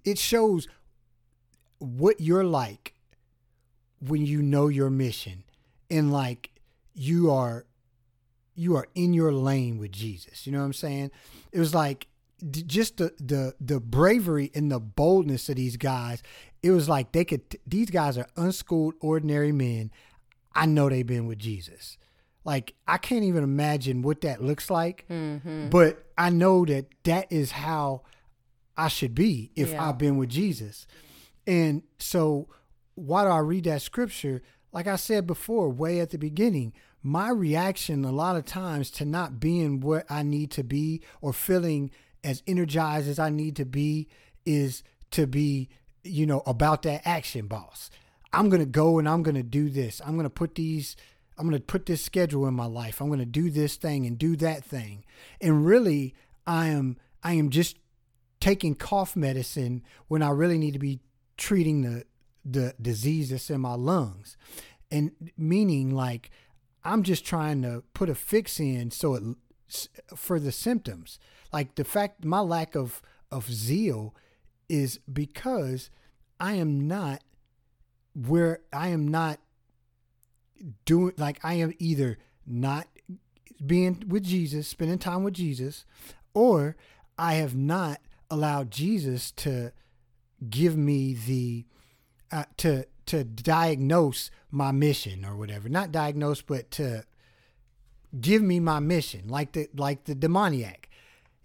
It shows what you're like when you know your mission and like you are, you are in your lane with Jesus. You know what I'm saying? It was like just the, the, the bravery and the boldness of these guys. It was like they could, these guys are unschooled, ordinary men. I know they've been with Jesus. Like, I can't even imagine what that looks like, mm-hmm. but I know that that is how I should be if yeah. I've been with Jesus. And so why do I read that scripture? Like I said before, way at the beginning, my reaction a lot of times to not being what I need to be or feeling as energized as I need to be is to be, you know, about that action, boss. I'm going to go and I'm going to do this. I'm going to put these, I'm going to put this schedule in my life. I'm going to do this thing and do that thing. And really I am, I am just taking cough medicine when I really need to be treating the, the disease that's in my lungs. And meaning like, I'm just trying to put a fix in. So it for the symptoms, like the fact, my lack of, of zeal is because I am not where I am not doing, like I am either not being with Jesus, spending time with Jesus, or I have not allow Jesus to give me the, uh, to, to diagnose my mission or whatever, not diagnose, but to give me my mission, like the, like the demoniac.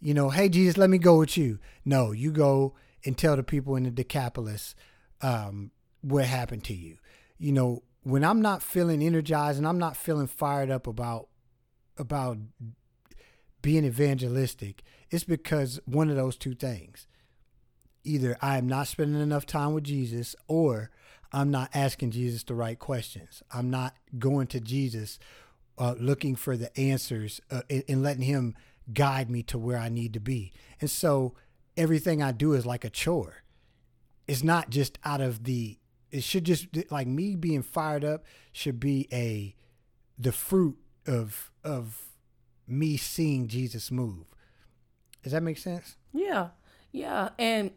you know, hey, Jesus, let me go with you. No, you go and tell the people in the Decapolis um, what happened to you. You know, when I'm not feeling energized and I'm not feeling fired up about about being evangelistic, it's because one of those two things. Either I am not spending enough time with Jesus, or I'm not asking Jesus the right questions. I'm not going to Jesus uh, looking for the answers uh, and, and letting him guide me to where I need to be. And so everything I do is like a chore. It's not just out of the, it should just, like me being fired up should be a, the fruit of, of me seeing Jesus move. Does that make sense? Yeah. Yeah. And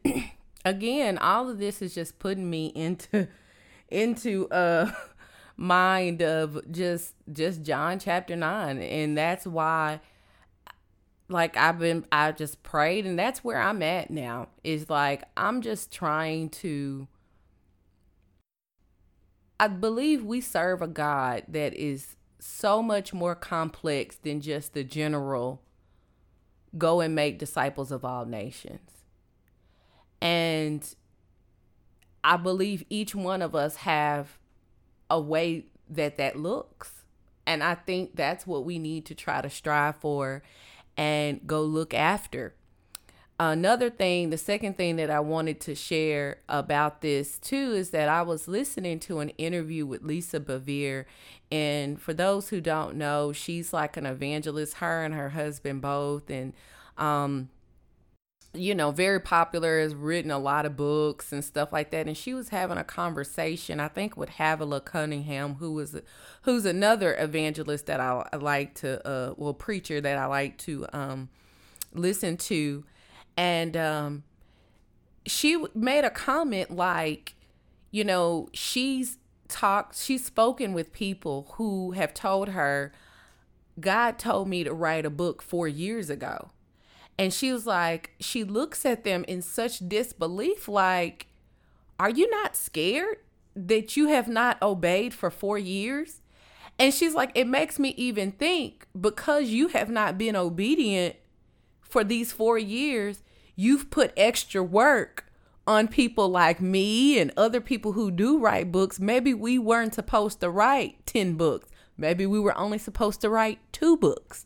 again, all of this is just putting me into, into a mind of just, just John chapter nine. And that's why, like I've been, I just prayed, and that's where I'm at now, is like, I'm just trying to, I believe we serve a God that is so much more complex than just the general go and make disciples of all nations. And I believe each one of us have a way that that looks. And I think that's what we need to try to strive for and go look after. Another thing, the second thing that I wanted to share about this too, is that I was listening to an interview with Lisa Bevere. And for those who don't know, she's like an evangelist, her and her husband both. And, um, you know, very popular, has written a lot of books and stuff like that. And she was having a conversation, I think, with Havilah Cunningham, who was, who's another evangelist that I like to, uh, well, preacher that I like to, um, listen to. And, um, she made a comment like, you know, she's talked, she's spoken with people who have told her, God told me to write a book four years ago. And she was like, she looks at them in such disbelief, like, are you not scared that you have not obeyed for four years? And she's like, it makes me even think, because you have not been obedient for these four years, you've put extra work on people like me and other people who do write books. Maybe we weren't supposed to write ten books. Maybe we were only supposed to write two books.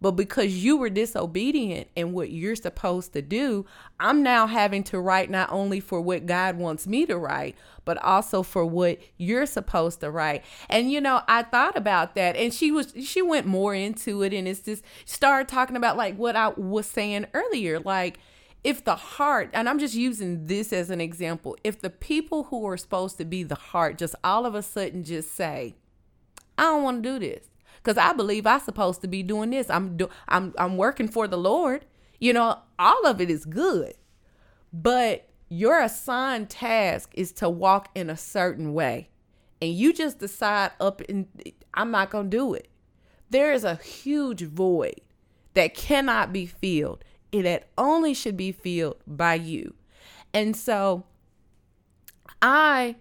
But because you were disobedient in what you're supposed to do, I'm now having to write not only for what God wants me to write, but also for what you're supposed to write. And, you know, I thought about that, and she was, she went more into it, and it's just started talking about like what I was saying earlier, like if the heart, and I'm just using this as an example, if the people who are supposed to be the heart just all of a sudden just say, I don't want to do this. Because I believe I'm supposed to be doing this. I'm do- I'm I'm working for the Lord. You know, all of it is good. But your assigned task is to walk in a certain way. And you just decide up and I'm not going to do it. There is a huge void that cannot be filled. It that only should be filled by you. And so I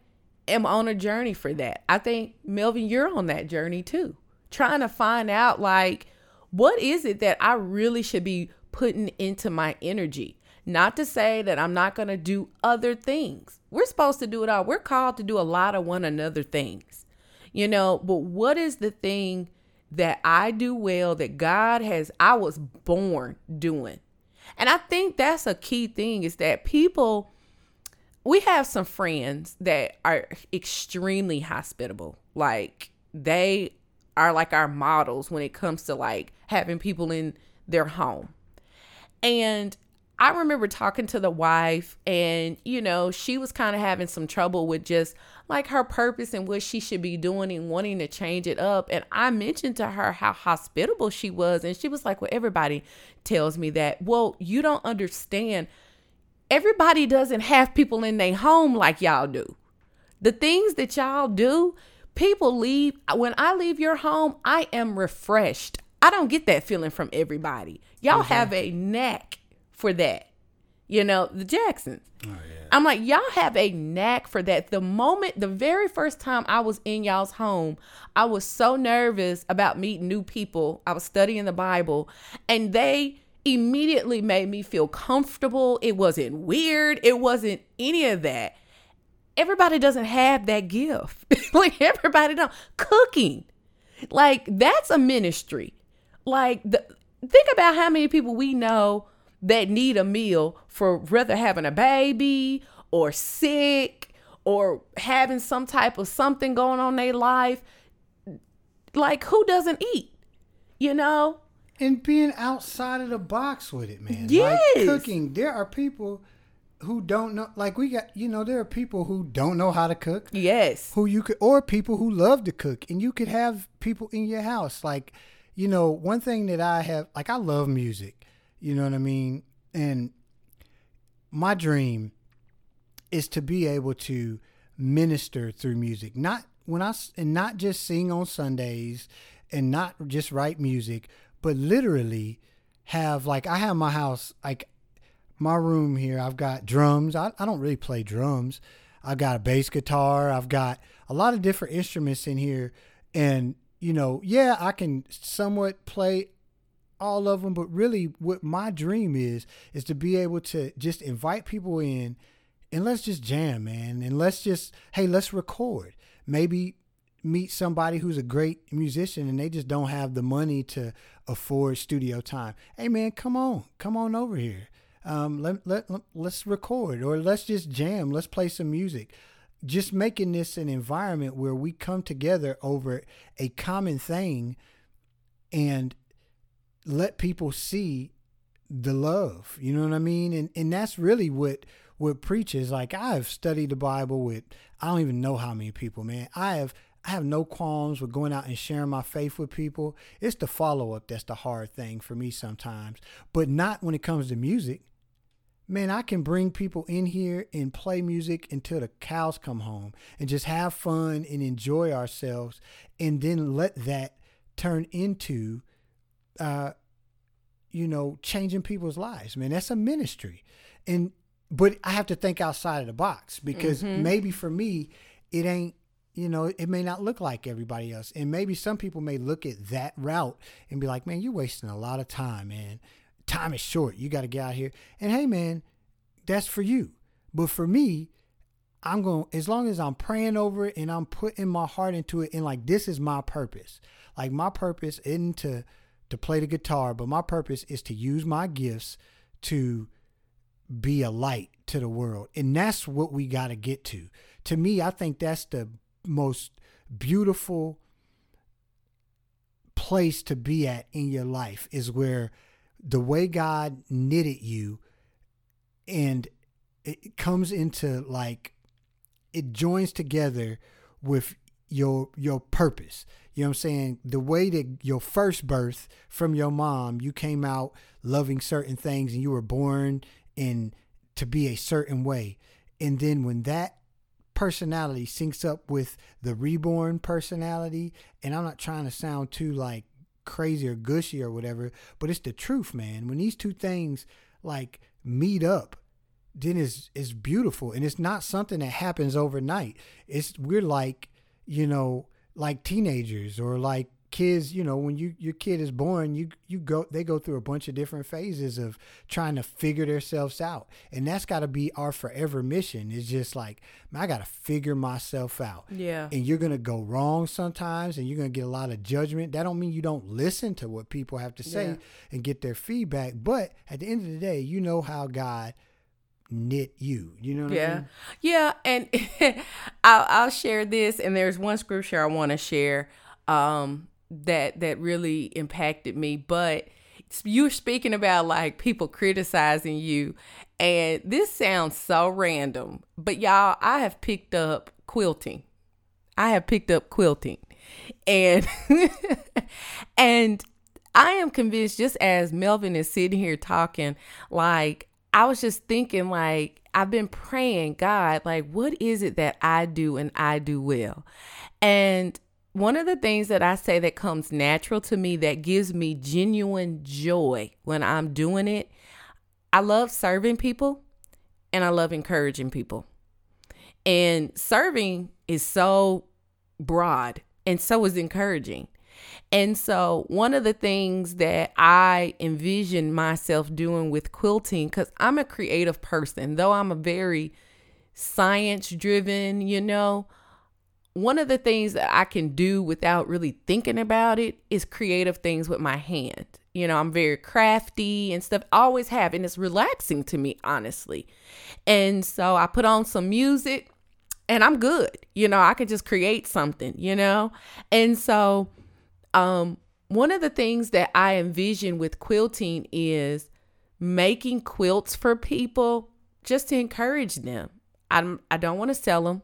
am on a journey for that. I think, Melvin, you're on that journey too. Trying to find out, like, what is it that I really should be putting into my energy? Not to say that I'm not going to do other things. We're supposed to do it all. We're called to do a lot of one another things, you know, but what is the thing that I do well that God has, I was born doing? And I think that's a key thing, is that people, we have some friends that are extremely hospitable. Like they are like our models when it comes to like having people in their home. And I remember talking to the wife, and, you know, she was kind of having some trouble with just like her purpose and what she should be doing and wanting to change it up. And I mentioned to her how hospitable she was. And she was like, well, everybody tells me that. Well, you don't understand. Everybody doesn't have people in their home like y'all do. The things that y'all do, people leave. When I leave your home, I am refreshed. I don't get that feeling from everybody. Y'all mm-hmm. have a knack for that. You know, the Jacksons. Oh, yeah. I'm like, y'all have a knack for that. The moment, the very first time I was in y'all's home, I was so nervous about meeting new people. I was studying the Bible, and they immediately made me feel comfortable. It wasn't weird. It wasn't any of that. Everybody doesn't have that gift. Like, everybody don't. Cooking. Like, that's a ministry. Like, the, think about how many people we know that need a meal for rather having a baby or sick or having some type of something going on in their life. Like, who doesn't eat, you know? And being outside of the box with it, man. Yes. Like, cooking. There are people who don't know. Like, we got, you know, there are people who don't know how to cook. Yes. Who you could, or people who love to cook. And you could have people in your house. Like, you know, one thing that I have, like, I love music. You know what I mean? And my dream is to be able to minister through music. Not when I, and not just sing on Sundays and not just write music, but literally have, like, I have my house, like my room here, I've got drums. I, I don't really play drums. I've got a bass guitar. I've got a lot of different instruments in here. And, you know, yeah, I can somewhat play all of them, but really what my dream is, is to be able to just invite people in and let's just jam, man. And let's just, hey, let's record. Maybe meet somebody who's a great musician and they just don't have the money to afford studio time. Hey man, come on, come on over here. Um, let, let, let, let's record, or let's just jam. Let's play some music. Just making this an environment where we come together over a common thing and let people see the love, you know what I mean? And and that's really what, what preaches. Like, I've studied the Bible with, I don't even know how many people, man. I have, I have no qualms with going out and sharing my faith with people. It's the follow-up that's the hard thing for me sometimes, but not when it comes to music. Man, I can bring people in here and play music until the cows come home and just have fun and enjoy ourselves, and then let that turn into, uh, you know, changing people's lives. Man, that's a ministry. And but I have to think outside of the box, because mm-hmm. maybe for me, it ain't, you know, it may not look like everybody else. And maybe some people may look at that route and be like, man, you're wasting a lot of time, man. Time is short. You got to get out here. And hey, man, that's for you. But for me, I'm going, as long as I'm praying over it and I'm putting my heart into it, and like, this is my purpose. Like, my purpose isn't to, to play the guitar, but my purpose is to use my gifts to be a light to the world. And that's what we got to get to. To me, I think that's the most beautiful place to be at in your life, is where the way God knitted you, and it comes into, like, it joins together with your, your purpose. You know what I'm saying? The way that your first birth from your mom, you came out loving certain things and you were born in to be a certain way. And then when that personality syncs up with the reborn personality, and I'm not trying to sound too like crazy or gushy or whatever, but it's the truth, man. When these two things like meet up, then it's, it's beautiful. And it's not something that happens overnight. It's, we're like, you know, like teenagers or like kids, you know, when you, your kid is born, you, you go, they go through a bunch of different phases of trying to figure themselves out. And that's gotta be our forever mission. It's just like, man, I gotta figure myself out. Yeah. And you're going to go wrong sometimes, and you're going to get a lot of judgment. That don't mean you don't listen to what people have to say yeah. and get their feedback. But at the end of the day, you know how God knit you, you know what yeah. I mean? Yeah. And I'll, I'll share this. And there's one scripture I want to share, um, that that really impacted me. But you're speaking about like people criticizing you, and this sounds so random, but y'all, I have picked up quilting. I have picked up quilting, and and I am convinced, just as Melvin is sitting here talking, like I was just thinking, like, I've been praying, God, like, what is it that I do and I do well? And one of the things that I say that comes natural to me, that gives me genuine joy when I'm doing it, I love serving people, and I love encouraging people. And serving is so broad, and so is encouraging. And so one of the things that I envision myself doing with quilting, because I'm a creative person, though I'm a very science driven, you know, one of the things that I can do without really thinking about it is creative things with my hand. You know, I'm very crafty and stuff, always have, and it's relaxing to me, honestly. And so I put on some music and I'm good. You know, I could just create something, you know? And so um, one of the things that I envision with quilting is making quilts for people just to encourage them. I'm, I don't want to sell them.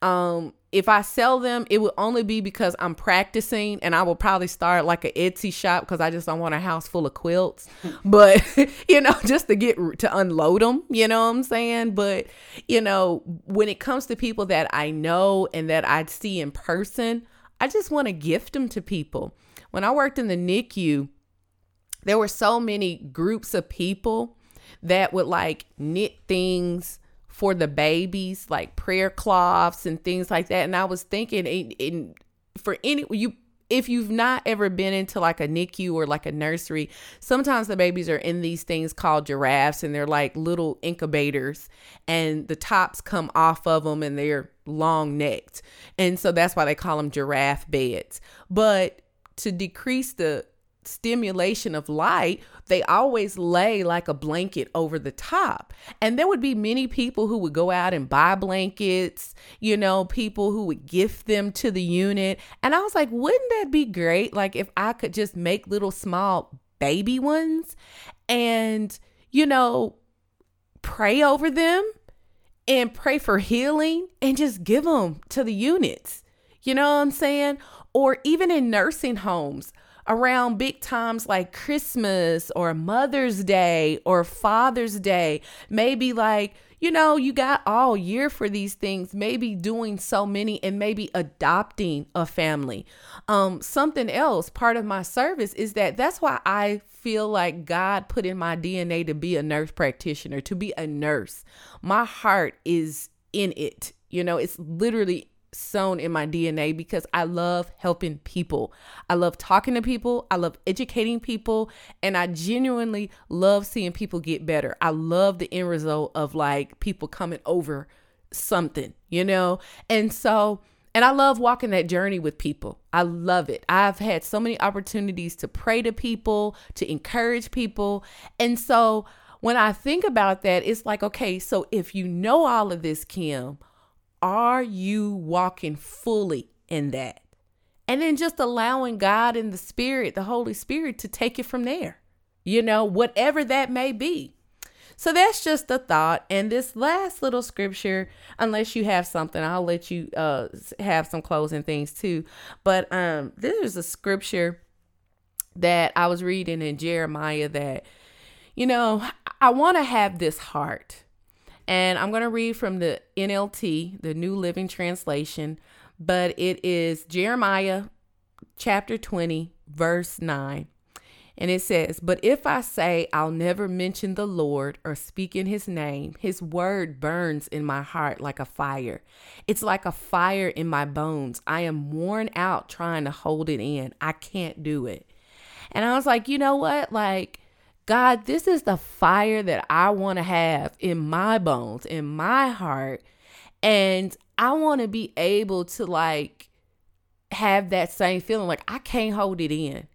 Um, if I sell them, it will only be because I'm practicing, and I will probably start like an Etsy shop because I just don't want a house full of quilts, but you know, just to get to unload them, you know what I'm saying? But you know, when it comes to people that I know and that I see in person, I just want to gift them to people. When I worked in the N I C U, there were so many groups of people that would like knit things for the babies, like prayer cloths and things like that. And I was thinking, in, in for any you if you've not ever been into like a N I C U or like a nursery, sometimes the babies are in these things called giraffes, and they're like little incubators, and the tops come off of them and they're long necked. And so that's why they call them giraffe beds. But to decrease the stimulation of light, they always lay like a blanket over the top. And there would be many people who would go out and buy blankets, you know, people who would gift them to the unit. And I was like, wouldn't that be great? Like if I could just make little small baby ones and, you know, pray over them and pray for healing and just give them to the units. You know what I'm saying? Or even in nursing homes, around big times like Christmas or Mother's Day or Father's Day, maybe like, you know, you got all year for these things, maybe doing so many and maybe adopting a family. Um, something else, part of my service is that that's why I feel like God put in my D N A to be a nurse practitioner, to be a nurse. My heart is in it. You know, it's literally sewn in my D N A because I love helping people. I love talking to people. I love educating people. And I genuinely love seeing people get better. I love the end result of like people coming over something, you know? And so, and I love walking that journey with people. I love it. I've had so many opportunities to pray to people, to encourage people. And so when I think about that, it's like, okay, so if you know all of this, Kim, are you walking fully in that? And then just allowing God and the Spirit, the Holy Spirit, to take it from there, you know, whatever that may be. So that's just a thought. And this last little scripture, unless you have something, I'll let you uh, have some closing things too. But um, this is a scripture that I was reading in Jeremiah that, you know, I want to have this heart. And I'm going to read from the N L T, the New Living Translation, but it is Jeremiah chapter twenty, verse nine. And it says, "But if I say I'll never mention the Lord or speak in his name, his word burns in my heart like a fire. It's like a fire in my bones. I am worn out trying to hold it in. I can't do it." And I was like, you know what? Like, God, this is the fire that I want to have in my bones, in my heart. And I want to be able to like have that same feeling, like I can't hold it in.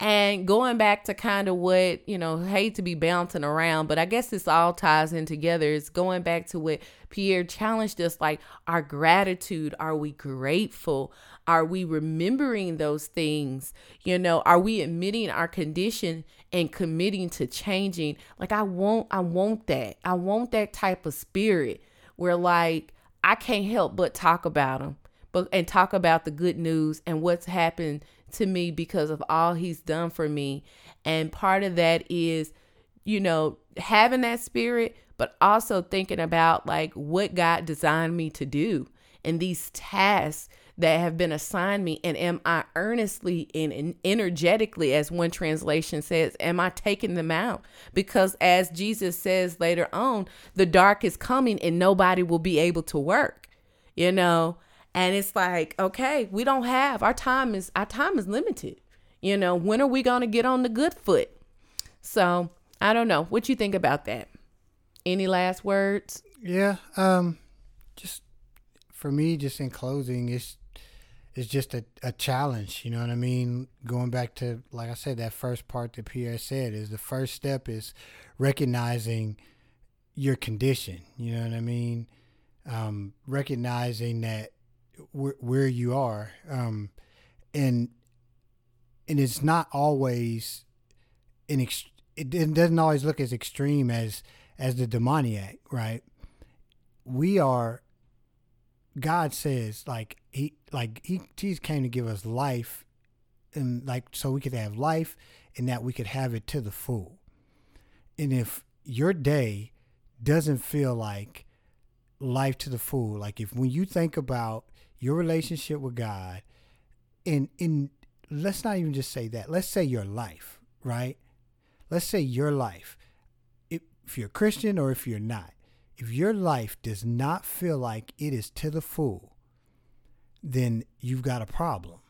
And going back to kind of what, you know, hate to be bouncing around, but I guess this all ties in together. It's going back to what Pierre challenged us, like our gratitude. Are we grateful? Are we remembering those things? You know, are we admitting our condition and committing to changing? Like I want, I want that. I want that type of spirit where like, I can't help but talk about them, but, and talk about the good news and what's happened to me because of all he's done for me. And part of that is, you know, having that spirit, but also thinking about like what God designed me to do and these tasks that have been assigned me. And am I earnestly and energetically, as one translation says, am I taking them out? Because as Jesus says later on, the dark is coming and nobody will be able to work, you know? And it's like, okay, we don't have, our time is, our time is limited. You know, when are we going to get on the good foot? So I don't know what you think about that. Any last words? Yeah. Um, just for me, just in closing, it's, it's just a, a challenge. You know what I mean? Going back to, like I said, that first part that Pierre said is the first step is recognizing your condition. You know what I mean? Um, recognizing that wh- where you are, um, and, and it's not always an, ex- it, it doesn't always look as extreme as, as the demoniac, right? We are, God says, like he, like he, he came to give us life, and like, so we could have life and that we could have it to the full. And if your day doesn't feel like life to the full, like if, when you think about your relationship with God, and in, let's not even just say that, let's say your life, right? Let's say your life, if, if you're Christian or if you're not, if your life does not feel like it is to the full, then you've got a problem,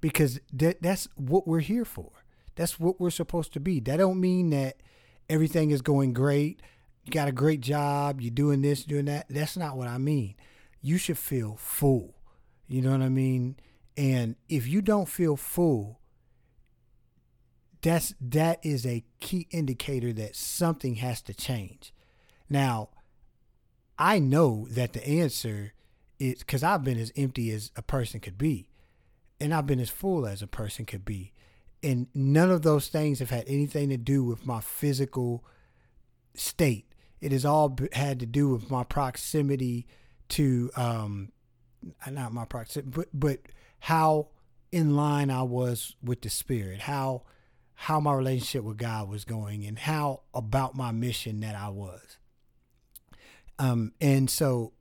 because that that's what we're here for. That's what we're supposed to be. That don't mean that everything is going great. You got a great job, you're doing this, doing that. That's not what I mean. You should feel full. You know what I mean? And if you don't feel full, that's, that is a key indicator that something has to change. Now, I know that the answer is, because I've been as empty as a person could be, and I've been as full as a person could be. And none of those things have had anything to do with my physical state. It has all had to do with my proximity to, um, not my proximity, but, but how in line I was with the Spirit, how, how my relationship with God was going, and how about my mission that I was. Um, and so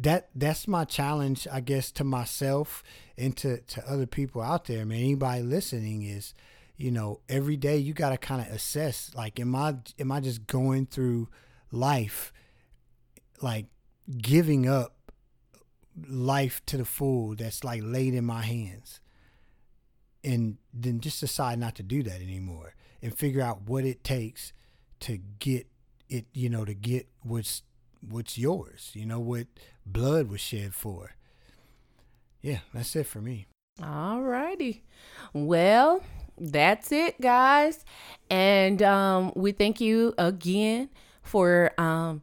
that, that's my challenge, I guess, to myself and to, to other people out there, man. Anybody listening is, you know, every day you got to kind of assess, like, am I, am I just going through life, like giving up life to the full that's like laid in my hands, and then just decide not to do that anymore and figure out what it takes to get it, you know, to get what's, what's yours, you know, what blood was shed for. Yeah. That's it for me. All righty. Well, that's it, guys. And um, we thank you again for um,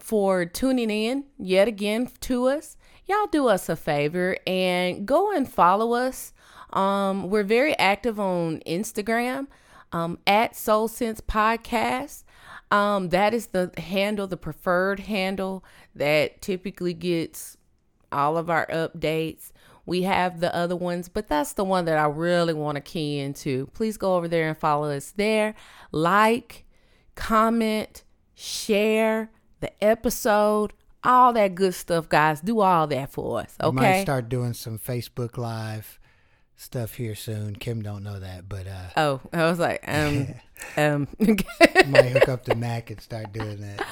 for tuning in yet again to us. Y'all do us a favor and go and follow us. Um, we're very active on Instagram, um, at Soul Sense Podcast. Um, that is the handle, the preferred handle that typically gets all of our updates. We have the other ones, but that's the one that I really want to key into. Please go over there and follow us there. Like, comment, share the episode, all that good stuff, guys. Do all that for us, okay? We might start doing some Facebook Live stuff here soon. Kim don't know that, but... Uh, oh, I was like, um... um might hook up the Mac and start doing that.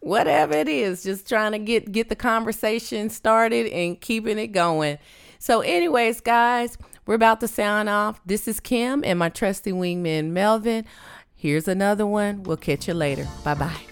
Whatever it is, just trying to get, get the conversation started and keeping it going. So anyways, guys, we're about to sign off. This is Kim and my trusty wingman, Melvin. Here's another one. We'll catch you later. Bye-bye.